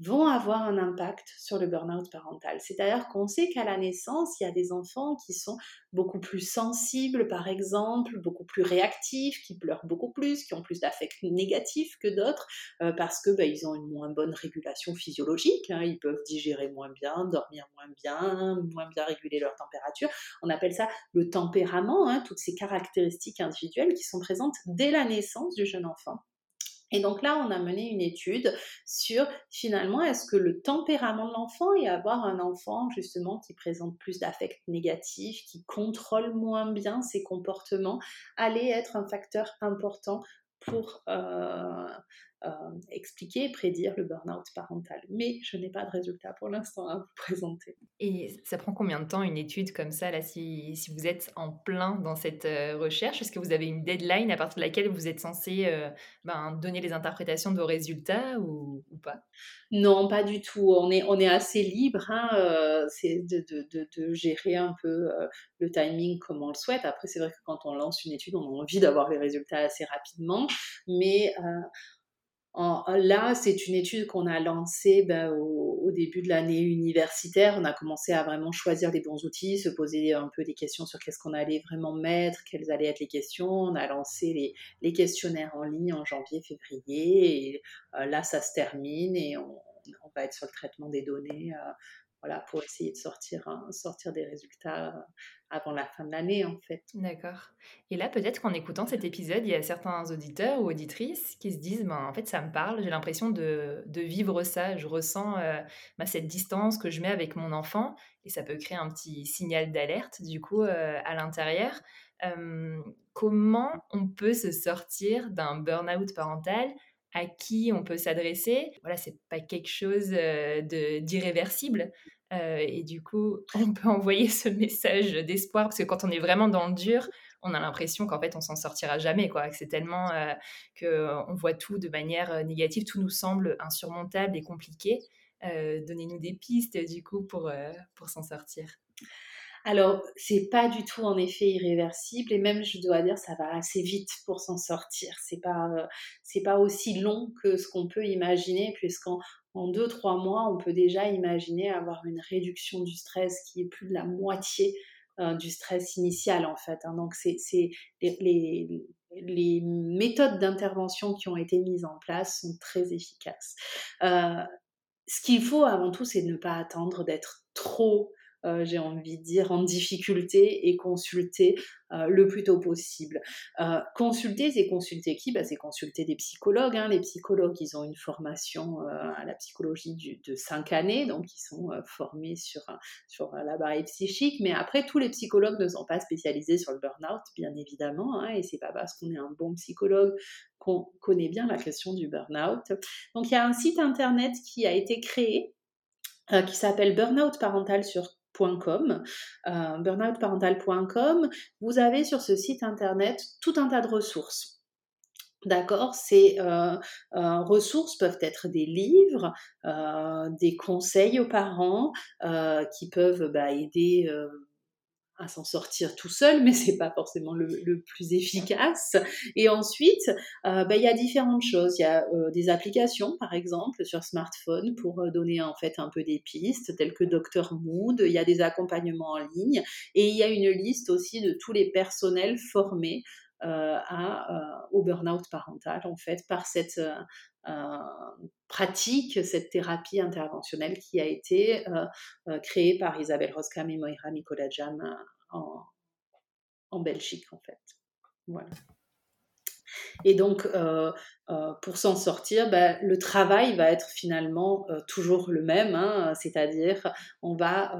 vont avoir un impact sur le burn-out parental. C'est-à-dire qu'on sait qu'à la naissance, il y a des enfants qui sont beaucoup plus sensibles, par exemple, beaucoup plus réactifs, qui pleurent beaucoup plus, qui ont plus d'affects négatifs que d'autres, parce que ils ont une moins bonne régulation physiologique, ils peuvent digérer moins bien, dormir moins bien réguler leur température. On appelle ça le tempérament, toutes ces caractéristiques individuelles qui sont présentes dès la naissance du jeune enfant. Et donc là, on a mené une étude sur, finalement, est-ce que le tempérament de l'enfant et avoir un enfant, justement, qui présente plus d'affects négatifs, qui contrôle moins bien ses comportements, allait être un facteur important pour expliquer et prédire le burn-out parental. Mais je n'ai pas de résultat pour l'instant à vous présenter. Et ça prend combien de temps une étude comme ça, là, si vous êtes en plein dans cette recherche? Est-ce que vous avez une deadline à partir de laquelle vous êtes censé donner les interprétations de vos résultats ou pas? Non, pas du tout. On est assez libre c'est de gérer un peu le timing comme on le souhaite. Après, c'est vrai que quand on lance une étude, on a envie d'avoir les résultats assez rapidement, mais... Là, c'est une étude qu'on a lancée au début de l'année universitaire. On a commencé à vraiment choisir les bons outils, se poser un peu des questions sur qu'est-ce qu'on allait vraiment mettre, quelles allaient être les questions. On a lancé les questionnaires en ligne en janvier, février. Et là, ça se termine et on va être sur le traitement des données pour essayer de sortir des résultats avant la fin de l'année, en fait. D'accord. Et là, peut-être qu'en écoutant cet épisode, il y a certains auditeurs ou auditrices qui se disent « en fait, ça me parle, j'ai l'impression de vivre ça, je ressens cette distance que je mets avec mon enfant » et ça peut créer un petit signal d'alerte, du coup, à l'intérieur. Comment on peut se sortir d'un burn-out parental ? À qui on peut s'adresser? C'est pas quelque chose d'irréversible. Et du coup, on peut envoyer ce message d'espoir, parce que quand on est vraiment dans le dur, on a l'impression qu'en fait, on s'en sortira jamais, que c'est tellement qu'on voit tout de manière négative, tout nous semble insurmontable et compliqué. Donnez-nous des pistes, du coup, pour s'en sortir. Alors, c'est pas du tout en effet irréversible et même, je dois dire, ça va assez vite pour s'en sortir. C'est pas aussi long que ce qu'on peut imaginer, puisqu'en 2-3 mois, on peut déjà imaginer avoir une réduction du stress qui est plus de la moitié du stress initial, en fait. Donc, c'est les méthodes d'intervention qui ont été mises en place sont très efficaces. Ce qu'il faut avant tout, c'est de ne pas attendre d'être trop... j'ai envie de dire, en difficulté et consulter le plus tôt possible. Consulter, c'est consulter qui ? C'est consulter des psychologues. Les psychologues, ils ont une formation à la psychologie de 5 années, donc ils sont formés sur la barrière psychique, mais après, tous les psychologues ne sont pas spécialisés sur le burn-out, bien évidemment, et c'est pas parce qu'on est un bon psychologue qu'on connaît bien la question du burn-out. Donc, il y a un site internet qui a été créé, qui s'appelle burnoutparental.com, burnoutparental.com, vous avez sur ce site internet tout un tas de ressources. D'accord, ces ressources peuvent être des livres, des conseils aux parents qui peuvent aider à s'en sortir tout seul, mais c'est pas forcément le plus efficace. Et ensuite, il y a différentes choses. Il y a des applications, par exemple, sur smartphone pour donner en fait un peu des pistes, telles que Dr. Mood. Il y a des accompagnements en ligne et il y a une liste aussi de tous les personnels formés au burn-out parental, en fait, par cette pratique, cette thérapie interventionnelle qui a été créée par Isabelle Roskam et Moira Mikolajczyk en Belgique, en fait. Voilà. Et donc, pour s'en sortir, le travail va être finalement toujours le même, c'est-à-dire on va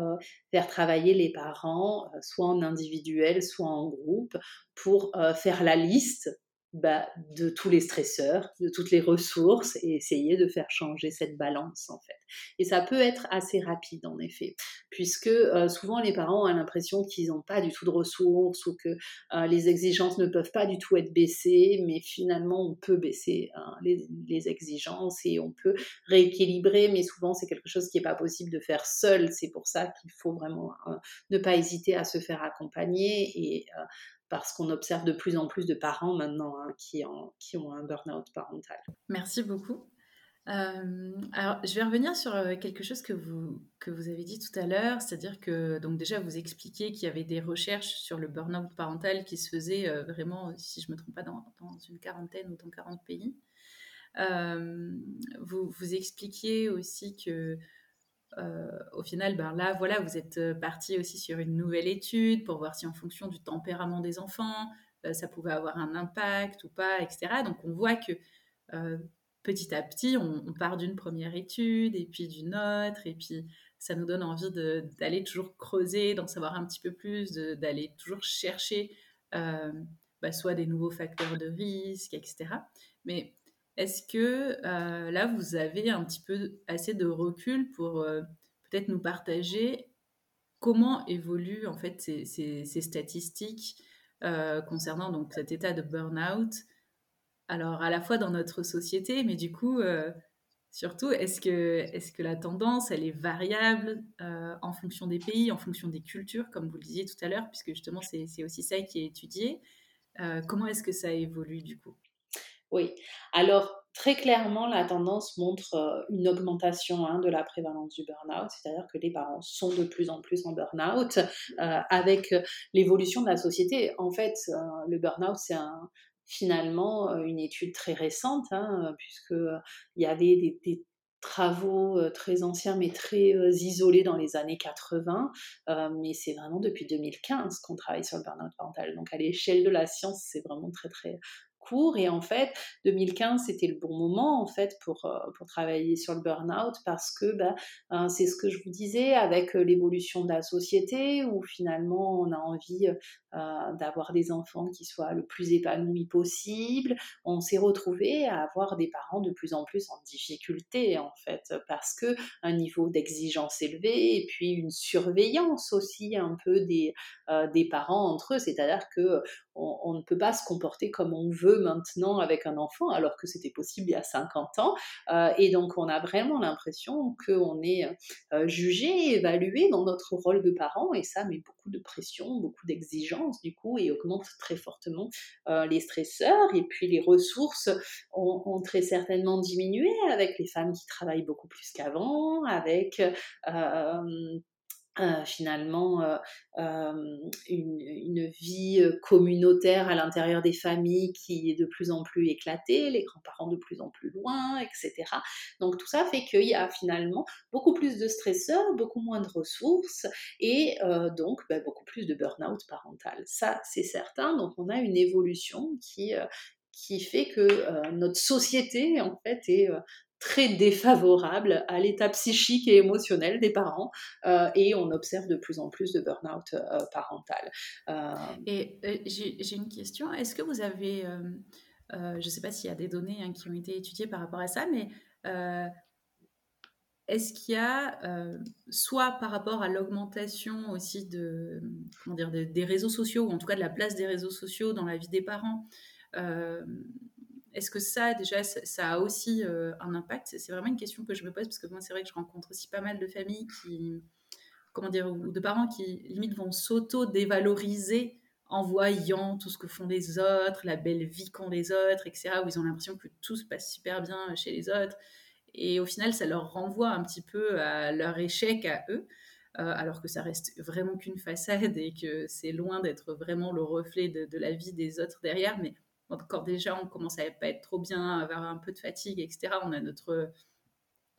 faire travailler les parents, soit en individuel, soit en groupe, pour faire la liste de tous les stresseurs, de toutes les ressources, et essayer de faire changer cette balance, en fait. Et ça peut être assez rapide, en effet, puisque souvent les parents ont l'impression qu'ils n'ont pas du tout de ressources ou que les exigences ne peuvent pas du tout être baissées, mais finalement on peut baisser les exigences et on peut rééquilibrer, mais souvent c'est quelque chose qui n'est pas possible de faire seul. C'est pour ça qu'il faut vraiment ne pas hésiter à se faire accompagner, et parce qu'on observe de plus en plus de parents maintenant qui ont un burn-out parental. Merci beaucoup. Alors, je vais revenir sur quelque chose que vous avez dit tout à l'heure, c'est-à-dire que donc déjà vous expliquiez qu'il y avait des recherches sur le burn-out parental qui se faisaient vraiment, si je ne me trompe pas, dans une quarantaine ou dans 40 pays. Vous expliquiez aussi que au final, là, voilà, vous êtes parti aussi sur une nouvelle étude pour voir si en fonction du tempérament des enfants, ça pouvait avoir un impact ou pas, etc. Donc, on voit que petit à petit, on part d'une première étude et puis d'une autre, et puis ça nous donne envie d'aller toujours creuser, d'en savoir un petit peu plus, d'aller toujours chercher soit des nouveaux facteurs de risque, etc. Mais est-ce que là, vous avez un petit peu assez de recul pour peut-être nous partager comment évoluent en fait ces statistiques concernant donc, cet état de burn-out? Alors, à la fois dans notre société, mais du coup, surtout, est-ce que la tendance, elle est variable en fonction des pays, en fonction des cultures, comme vous le disiez tout à l'heure, puisque justement, c'est aussi ça qui est étudié. Comment est-ce que ça évolue du coup ? Oui, alors très clairement, la tendance montre une augmentation de la prévalence du burn-out, c'est-à-dire que les parents sont de plus en plus en burn-out avec l'évolution de la société. En fait, le burn-out, c'est finalement une étude très récente, puisque il y avait des travaux très anciens mais très isolés dans les années 80, mais c'est vraiment depuis 2015 qu'on travaille sur le burn-out parental. Donc à l'échelle de la science, c'est vraiment très très court. Et en fait, 2015, c'était le bon moment en fait pour travailler sur le burn-out, parce que c'est ce que je vous disais, avec l'évolution de la société où finalement on a envie d'avoir des enfants qui soient le plus épanouis possible, on s'est retrouvé à avoir des parents de plus en plus en difficulté en fait, parce que un niveau d'exigence élevé et puis une surveillance aussi un peu des parents entre eux, c'est-à-dire que on ne peut pas se comporter comme on veut maintenant avec un enfant, alors que c'était possible il y a 50 ans. Et donc, on a vraiment l'impression qu'on est jugé, évalué dans notre rôle de parent, et ça met beaucoup de pression, beaucoup d'exigences, du coup, et augmente très fortement les stresseurs. Et puis, les ressources ont très certainement diminué, avec les femmes qui travaillent beaucoup plus qu'avant, avec une vie communautaire à l'intérieur des familles qui est de plus en plus éclatée, les grands-parents de plus en plus loin, etc. Donc tout ça fait qu'il y a finalement beaucoup plus de stresseurs, beaucoup moins de ressources, et donc beaucoup plus de burn-out parental. Ça, c'est certain. Donc on a une évolution qui fait que notre société, en fait, est très défavorable à l'état psychique et émotionnel des parents, et on observe de plus en plus de burn-out parental. Et j'ai une question, est-ce que vous avez, je ne sais pas s'il y a des données qui ont été étudiées par rapport à ça, mais est-ce qu'il y a, soit par rapport à l'augmentation aussi des réseaux sociaux, ou en tout cas de la place des réseaux sociaux dans la vie des parents, est-ce que ça, déjà, ça a aussi un impact ? C'est vraiment une question que je me pose, parce que moi, c'est vrai que je rencontre aussi pas mal de familles qui, comment dire, ou de parents qui limite vont s'auto-dévaloriser en voyant tout ce que font les autres, la belle vie qu'ont les autres, etc., où ils ont l'impression que tout se passe super bien chez les autres. Et au final, ça leur renvoie un petit peu à leur échec à eux, alors que ça reste vraiment qu'une façade et que c'est loin d'être vraiment le reflet de la vie des autres derrière. Mais quand déjà on commence à pas être trop bien, avoir un peu de fatigue, etc., on a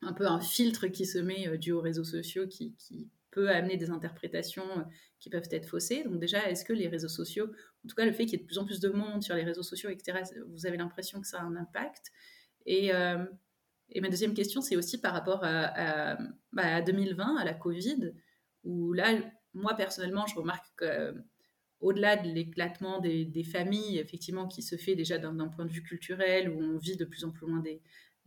un peu un filtre qui se met dû aux réseaux sociaux qui peut amener des interprétations qui peuvent être faussées. Donc déjà, est-ce que les réseaux sociaux, en tout cas le fait qu'il y ait de plus en plus de monde sur les réseaux sociaux, etc., vous avez l'impression que ça a un impact? Et ma deuxième question, c'est aussi par rapport à 2020, à la Covid, où là, moi personnellement, je remarque qu'au-delà de l'éclatement des familles, effectivement, qui se fait déjà d'un point de vue culturel, où on vit de plus en plus loin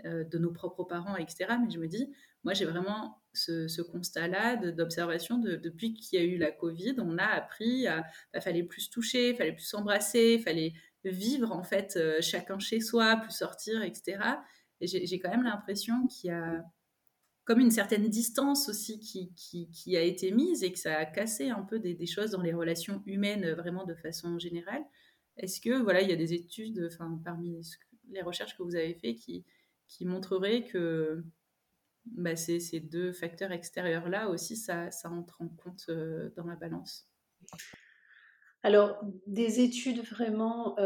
de nos propres parents, etc. Mais je me dis, moi, j'ai vraiment ce constat-là d'observation depuis qu'il y a eu la Covid, on a appris à fallait plus se toucher, fallait plus s'embrasser, fallait vivre, en fait, chacun chez soi, plus sortir, etc. Et j'ai quand même l'impression qu'il y a comme une certaine distance aussi qui a été mise et que ça a cassé un peu des choses dans les relations humaines vraiment de façon générale. Est-ce que, voilà, il y a des études, enfin, parmi les recherches que vous avez faites qui montreraient que ces deux facteurs extérieurs-là aussi, ça entre en compte dans la balance? Alors, des études vraiment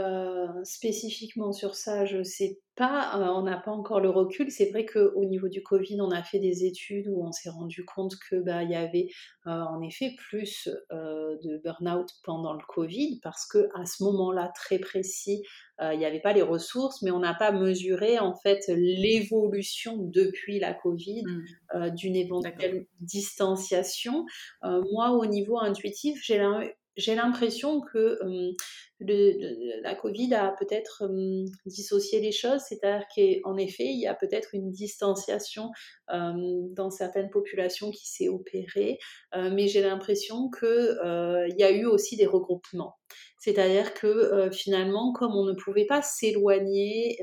spécifiquement sur ça, je ne sais pas, on n'a pas encore le recul. C'est vrai qu'au niveau du Covid, on a fait des études où on s'est rendu compte qu'il y avait en effet plus de burn-out pendant le Covid, parce qu'à ce moment-là très précis, il n'y avait pas les ressources, mais on n'a pas mesuré en fait l'évolution depuis la Covid d'une éventuelle distanciation. Moi, au niveau intuitif, j'ai l'impression que la Covid a peut-être dissocié les choses, c'est-à-dire qu'en effet, il y a peut-être une distanciation dans certaines populations qui s'est opérée, mais j'ai l'impression qu'il y a eu aussi des regroupements. C'est-à-dire que finalement, comme on ne pouvait pas s'éloigner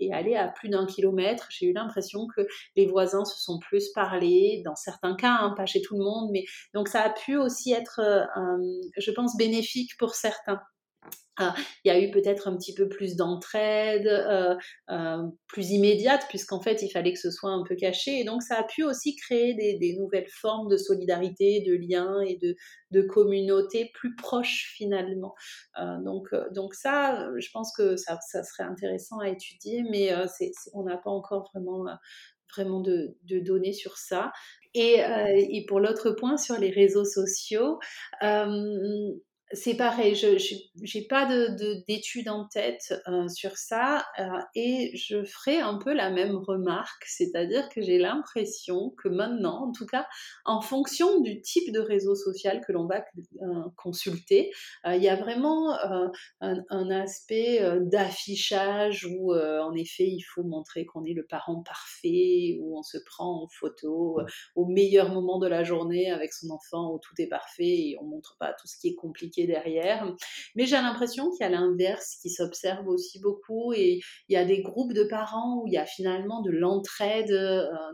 et aller à plus d'un kilomètre, j'ai eu l'impression que les voisins se sont plus parlé, dans certains cas, hein, pas chez tout le monde, mais donc ça a pu aussi être, je pense, bénéfique pour certains. Il y a eu peut-être un petit peu plus d'entraide, plus immédiate, puisqu'en fait, il fallait que ce soit un peu caché. Et donc, ça a pu aussi créer des nouvelles formes de solidarité, de liens et de communautés plus proches, finalement. Donc ça, je pense que ça serait intéressant à étudier, mais on n'a pas encore vraiment de données sur ça. Et pour l'autre point, sur les réseaux sociaux... c'est pareil, je n'ai pas d'études en tête sur ça et je ferai un peu la même remarque, c'est-à-dire que j'ai l'impression que maintenant, en tout cas, en fonction du type de réseau social que l'on va consulter, il y a vraiment un aspect d'affichage où, en effet, il faut montrer qu'on est le parent parfait, où on se prend en photo au meilleur moment de la journée avec son enfant, où tout est parfait et on ne montre pas tout ce qui est compliqué derrière, mais j'ai l'impression qu'il y a l'inverse qui s'observe aussi beaucoup et il y a des groupes de parents où il y a finalement de l'entraide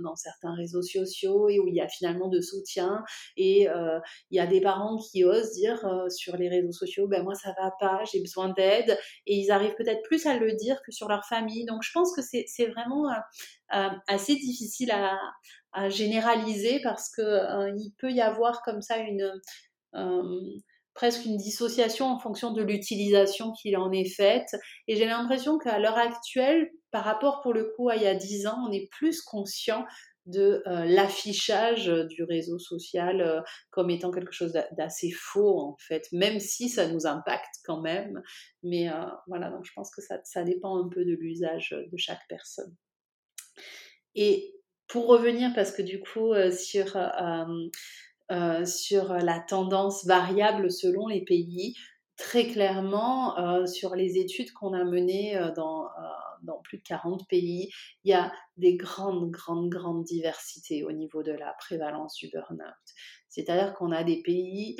dans certains réseaux sociaux et où il y a finalement de soutien et il y a des parents qui osent dire sur les réseaux sociaux moi ça va pas, j'ai besoin d'aide, et ils arrivent peut-être plus à le dire que sur leur famille, donc je pense que c'est vraiment assez difficile à généraliser parce que il peut y avoir comme ça presque une dissociation en fonction de l'utilisation qu'il en est faite. Et j'ai l'impression qu'à l'heure actuelle, par rapport pour le coup à il y a 10 ans, on est plus conscient de l'affichage du réseau social comme étant quelque chose d'assez faux, en fait, même si ça nous impacte quand même. Mais voilà, donc je pense que ça dépend un peu de l'usage de chaque personne. Et pour revenir, parce que du coup, sur la tendance variable selon les pays, très clairement, sur les études qu'on a menées dans plus de 40 pays, il y a des grandes diversités au niveau de la prévalence du burn-out. C'est-à-dire qu'on a des pays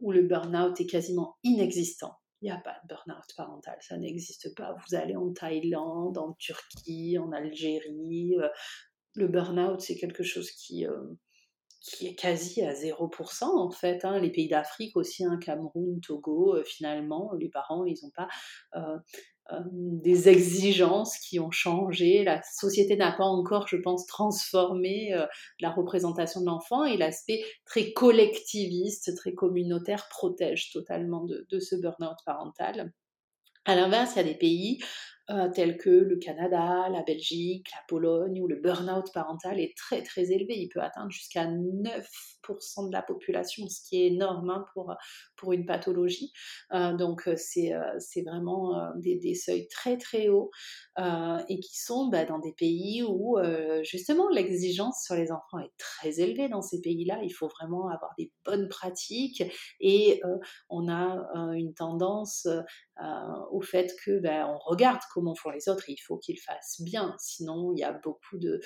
où le burn-out est quasiment inexistant. Il n'y a pas de burn-out parental, ça n'existe pas. Vous allez en Thaïlande, en Turquie, en Algérie. Le burn-out, c'est quelque chose qui... qui est quasi à 0% en fait. Hein. Les pays d'Afrique aussi, hein, Cameroun, Togo, finalement, les parents, ils n'ont pas des exigences qui ont changé. La société n'a pas encore, je pense, transformé la représentation de l'enfant, et l'aspect très collectiviste, très communautaire protège totalement de ce burn-out parental. À l'inverse, il y a des pays tels que le Canada, la Belgique, la Pologne, où le burn-out parental est très très élevé. Il peut atteindre jusqu'à 9% de la population, ce qui est énorme hein, pour une pathologie. Donc c'est vraiment des seuils très très hauts et qui sont dans des pays où justement l'exigence sur les enfants est très élevée. Dans ces pays-là, il faut vraiment avoir des bonnes pratiques, et on a une tendance au fait que on regarde comment font les autres, et il faut qu'ils fassent bien, sinon il y a beaucoup de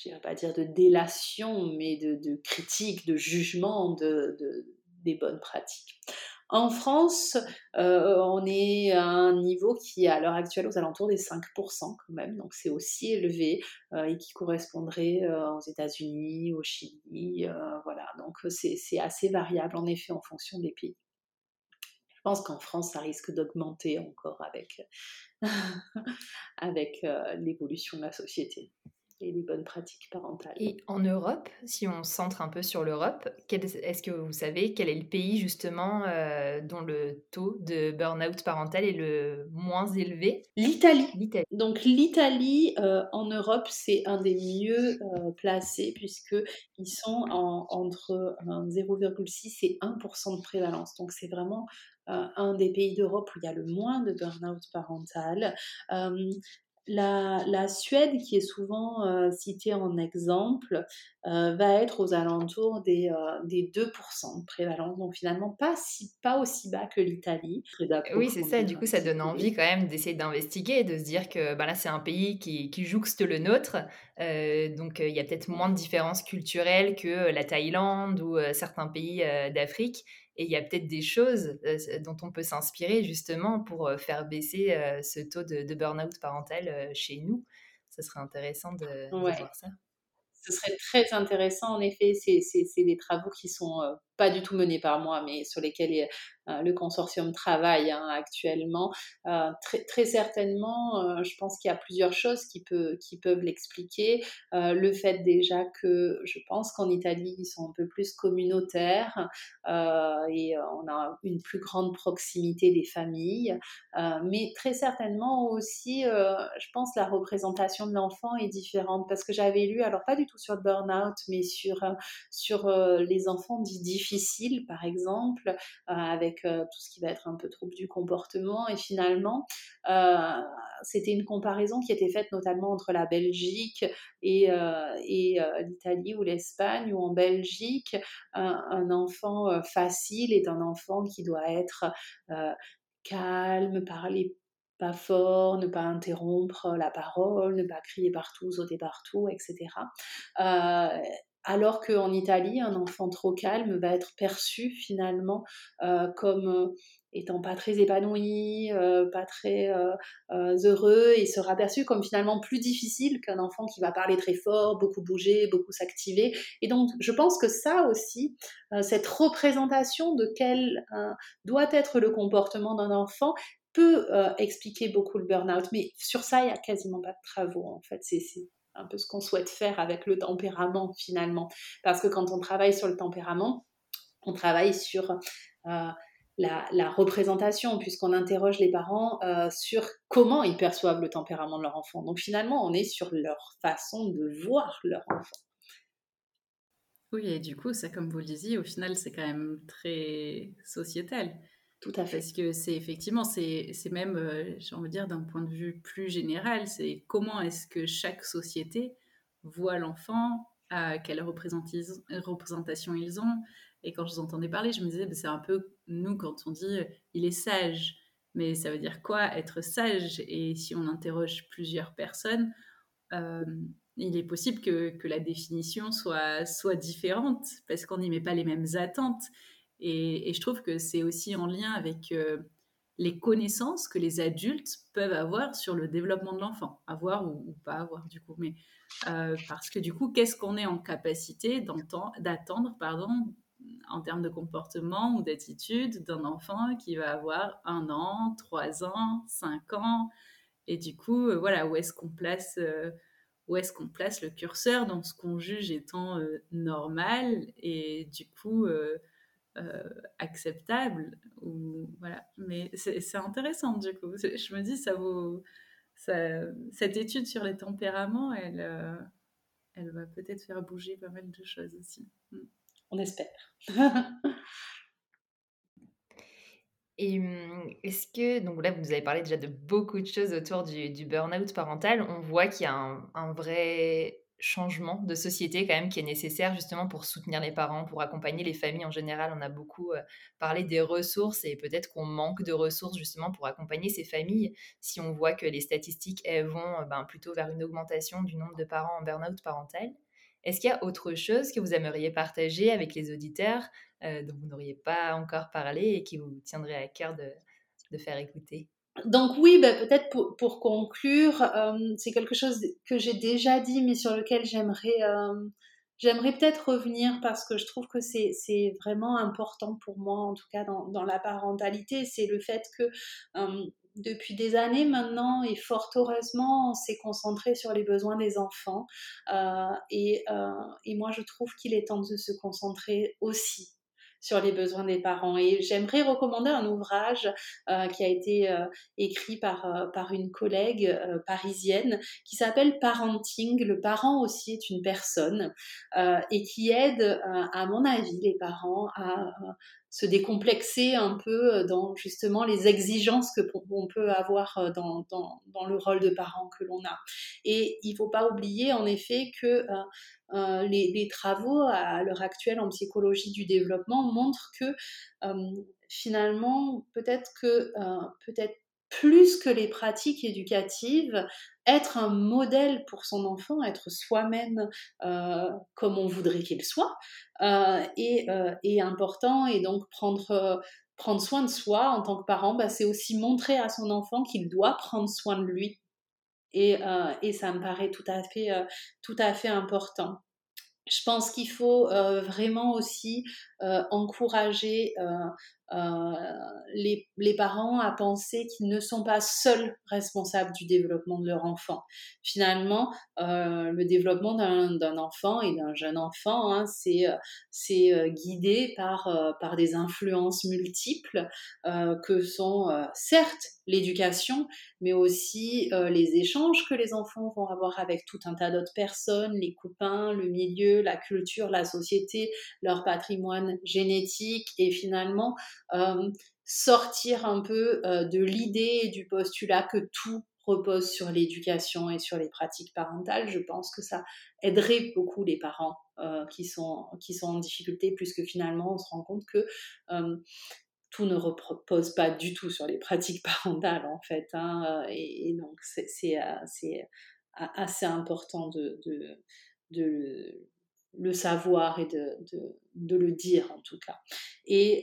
je ne vais pas dire de délation, mais de critique, de jugement des bonnes pratiques. En France, on est à un niveau qui est à l'heure actuelle aux alentours des 5% quand même, donc c'est aussi élevé et qui correspondrait aux États-Unis, au Chili, voilà. Donc c'est assez variable en effet en fonction des pays. Je pense qu'en France, ça risque d'augmenter encore avec l'évolution de la société et les bonnes pratiques parentales. Et en Europe, si on se centre un peu sur l'Europe, est-ce que vous savez quel est le pays justement dont le taux de burn-out parental est le moins élevé ? L'Italie. Donc l'Italie en Europe, c'est un des mieux placés, puisqu'ils sont entre 0,6 et 1% de prévalence. Donc c'est vraiment un des pays d'Europe où il y a le moins de burn-out parental. La Suède, qui est souvent citée en exemple, va être aux alentours des 2% de prévalence. Donc finalement, pas aussi bas que l'Italie. Oui, c'est ça. Du coup, ça donne envie quand même d'essayer d'investiguer, de se dire que là, c'est un pays qui jouxte le nôtre. Donc, il y a peut-être moins de différences culturelles que la Thaïlande ou certains pays d'Afrique. Et il y a peut-être des choses dont on peut s'inspirer justement pour faire baisser ce taux de burn-out parental chez nous. Ce serait intéressant de voir ça. Ce serait très intéressant, en effet. C'est des travaux qui ne sont pas du tout menés par moi, mais sur lesquels le consortium travaille hein, actuellement. Très, très certainement, je pense qu'il y a plusieurs choses qui peuvent l'expliquer. Le fait déjà que je pense qu'en Italie, ils sont un peu plus communautaires et on a une plus grande proximité des familles. Mais très certainement aussi, je pense que la représentation de l'enfant est différente, parce que j'avais lu, alors pas du tout sur le burn-out, mais sur les enfants dits difficiles, par exemple, avec tout ce qui va être un peu trouble du comportement. Et finalement, c'était une comparaison qui était faite notamment entre la Belgique et l'Italie ou l'Espagne, où en Belgique, un enfant facile est un enfant qui doit être calme, parler pas fort, ne pas interrompre la parole, ne pas crier partout, sauter partout, etc. Alors qu'en Italie, un enfant trop calme va être perçu finalement comme étant pas très épanoui, pas très heureux, et sera perçu comme finalement plus difficile qu'un enfant qui va parler très fort, beaucoup bouger, beaucoup s'activer. Et donc, je pense que ça aussi, cette représentation de quel doit être le comportement d'un enfant, peut expliquer beaucoup le burn-out. Mais sur ça, il n'y a quasiment pas de travaux, en fait. C'est un peu ce qu'on souhaite faire avec le tempérament, finalement. Parce que quand on travaille sur le tempérament, on travaille sur la représentation, puisqu'on interroge les parents sur comment ils perçoivent le tempérament de leur enfant. Donc finalement, on est sur leur façon de voir leur enfant. Oui, et du coup, ça, comme vous le disiez, au final, c'est quand même très sociétal. Tout à fait. Parce que c'est effectivement, c'est même, j'ai envie de dire, d'un point de vue plus général, c'est comment est-ce que chaque société voit l'enfant, quelle représentation ils ont. Et quand je vous entendais parler, je me disais, c'est un peu nous quand on dit « il est sage ». Mais ça veut dire quoi, être sage ? Et si on interroge plusieurs personnes, il est possible que la définition soit différente, parce qu'on n'y met pas les mêmes attentes. Et je trouve que c'est aussi en lien avec les connaissances que les adultes peuvent avoir sur le développement de l'enfant, avoir ou pas avoir du coup, mais parce que du coup, qu'est-ce qu'on est en capacité d'attendre en termes de comportement ou d'attitude d'un enfant qui va avoir 1 an, 3 ans, 5 ans, et du coup, voilà, où est-ce qu'on place le curseur dans ce qu'on juge étant normal et du coup acceptable, ou voilà. Mais c'est intéressant du coup. Je me dis cette étude sur les tempéraments, elle va peut-être faire bouger pas mal de choses aussi. On espère. Et est-ce que, donc là vous avez parlé déjà de beaucoup de choses autour du burn-out parental, on voit qu'il y a un vrai changement de société quand même qui est nécessaire justement pour soutenir les parents, pour accompagner les familles en général. On a beaucoup parlé des ressources et peut-être qu'on manque de ressources justement pour accompagner ces familles. Si on voit que les statistiques vont plutôt vers une augmentation du nombre de parents en burn-out parental, est-ce qu'il y a autre chose que vous aimeriez partager avec les auditeurs dont vous n'auriez pas encore parlé et qui vous tiendrait à cœur de faire écouter? Donc oui, peut-être pour conclure, c'est quelque chose que j'ai déjà dit, mais sur lequel j'aimerais peut-être revenir parce que je trouve que c'est vraiment important pour moi, en tout cas dans la parentalité, c'est le fait que... Depuis des années maintenant, et fort heureusement, on s'est concentré sur les besoins des enfants. Et moi, je trouve qu'il est temps de se concentrer aussi sur les besoins des parents. Et j'aimerais recommander un ouvrage qui a été écrit par une collègue parisienne qui s'appelle « Parenting ». Le parent aussi est une personne et qui aide, à mon avis, les parents à... se décomplexer un peu dans justement les exigences qu'on peut avoir dans le rôle de parent que l'on a. Et il ne faut pas oublier en effet que les travaux à l'heure actuelle en psychologie du développement montrent que finalement peut-être plus que les pratiques éducatives, être un modèle pour son enfant, être soi-même comme on voudrait qu'il soit, est important. Et donc prendre soin de soi en tant que parent, c'est aussi montrer à son enfant qu'il doit prendre soin de lui. Et ça me paraît tout à fait important. Je pense qu'il faut vraiment aussi encourager les parents à penser qu'ils ne sont pas seuls responsables du développement de leur enfant. Finalement, le développement d'un enfant et d'un jeune enfant, c'est guidé par des influences multiples que sont certes l'éducation, mais aussi les échanges que les enfants vont avoir avec tout un tas d'autres personnes, les copains, le milieu, la culture, la société, leur patrimoine génétique, et finalement sortir un peu de l'idée et du postulat que tout repose sur l'éducation et sur les pratiques parentales. Je pense que ça aiderait beaucoup les parents qui sont en difficulté, puisque finalement on se rend compte que tout ne repose pas du tout sur les pratiques parentales en fait, et donc c'est assez important de le savoir et de le dire en tout cas. Et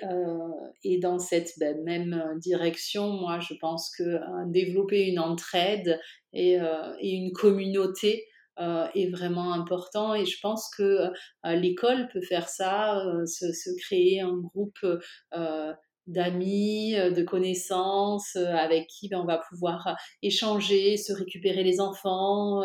dans cette même direction, moi je pense que développer une entraide et une communauté est vraiment important, et je pense que l'école peut faire ça, se créer un groupe d'amis, de connaissances avec qui on va pouvoir échanger, se récupérer les enfants,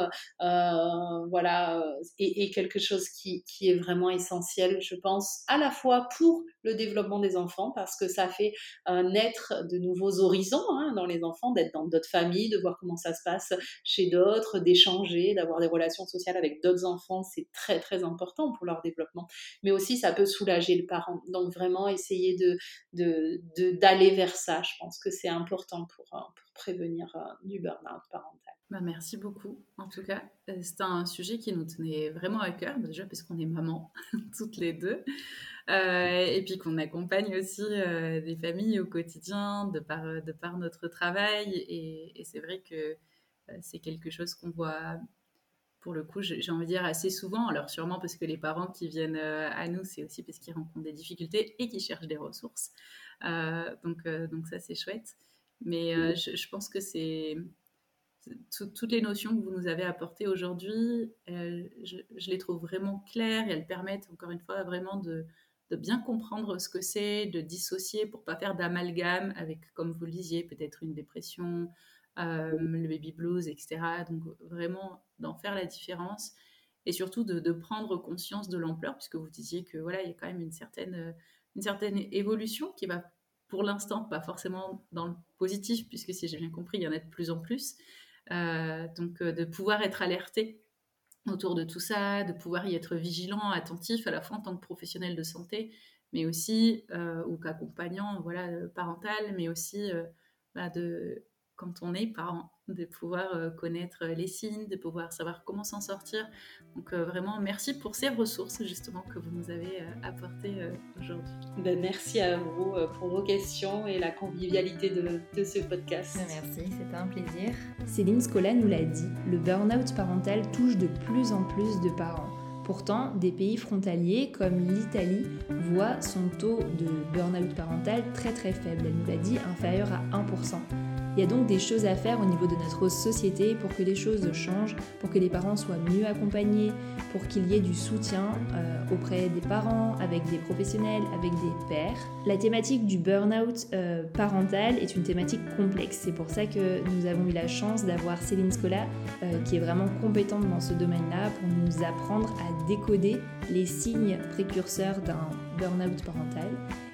voilà, et quelque chose qui est vraiment essentiel, je pense, à la fois pour le développement des enfants, parce que ça fait naître de nouveaux horizons dans les enfants, d'être dans d'autres familles, de voir comment ça se passe chez d'autres, d'échanger, d'avoir des relations sociales avec d'autres enfants, c'est très très important pour leur développement, mais aussi ça peut soulager le parent. Donc vraiment essayer d'aller vers ça, je pense que c'est important pour prévenir du burn-out parental. Merci beaucoup, en tout cas. C'est un sujet qui nous tenait vraiment à cœur, déjà parce qu'on est maman, toutes les deux, et puis qu'on accompagne aussi des familles au quotidien de par notre travail, et c'est vrai que c'est quelque chose qu'on voit, pour le coup, j'ai envie de dire assez souvent. Alors sûrement parce que les parents qui viennent à nous, c'est aussi parce qu'ils rencontrent des difficultés et qu'ils cherchent des ressources. Donc ça, c'est chouette. Mais je pense que c'est... Toutes les notions que vous nous avez apportées aujourd'hui, je les trouve vraiment claires et elles permettent, encore une fois, vraiment de bien comprendre ce que c'est, de dissocier pour ne pas faire d'amalgame avec, comme vous le disiez, peut-être une dépression, le baby blues, etc. Donc, vraiment, d'en faire la différence et surtout de prendre conscience de l'ampleur, puisque vous disiez que, voilà, il y a quand même une certaine évolution qui va, pour l'instant, pas forcément dans le positif, puisque si j'ai bien compris, il y en a de plus en plus. Donc, de pouvoir être alerté autour de tout ça, de pouvoir y être vigilant, attentif, à la fois en tant que professionnel de santé, mais aussi, ou qu'accompagnant, voilà, parental, mais aussi, quand on est parent, de pouvoir connaître les signes, de pouvoir savoir comment s'en sortir. Donc, vraiment, merci pour ces ressources, justement, que vous nous avez apportées aujourd'hui. Merci à vous pour vos questions et la convivialité de ce podcast. Merci, c'était un plaisir. Céline Scola nous l'a dit, le burn-out parental touche de plus en plus de parents. Pourtant, des pays frontaliers comme l'Italie voient son taux de burn-out parental très très faible. Elle nous l'a dit, inférieur à 1%. Il y a donc des choses à faire au niveau de notre société pour que les choses changent, pour que les parents soient mieux accompagnés, pour qu'il y ait du soutien auprès des parents, avec des professionnels, avec des pairs. La thématique du burn-out parental est une thématique complexe. C'est pour ça que nous avons eu la chance d'avoir Céline Scola, qui est vraiment compétente dans ce domaine-là, pour nous apprendre à décoder les signes précurseurs d'un burn-out parental.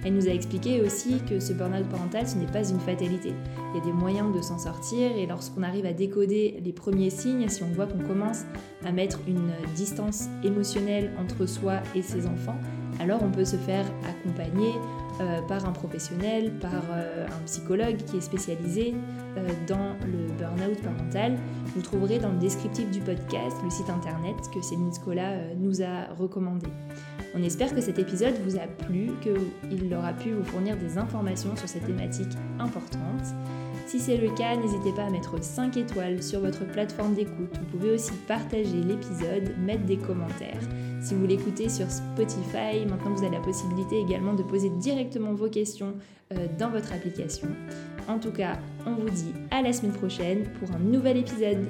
Elle nous a expliqué aussi que ce burn-out parental, ce n'est pas une fatalité. Il y a des moyens de s'en sortir et lorsqu'on arrive à décoder les premiers signes, si on voit qu'on commence à mettre une distance émotionnelle entre soi et ses enfants, alors on peut se faire accompagner par un professionnel, par un psychologue qui est spécialisé dans le burn-out parental. Vous trouverez dans le descriptif du podcast le site internet que Céline Scola nous a recommandé. On espère que cet épisode vous a plu, qu'il aura pu vous fournir des informations sur cette thématique importante. Si c'est le cas, n'hésitez pas à mettre 5 étoiles sur votre plateforme d'écoute. Vous pouvez aussi partager l'épisode, mettre des commentaires. Si vous l'écoutez sur Spotify, maintenant vous avez la possibilité également de poser directement vos questions dans votre application. En tout cas, on vous dit à la semaine prochaine pour un nouvel épisode.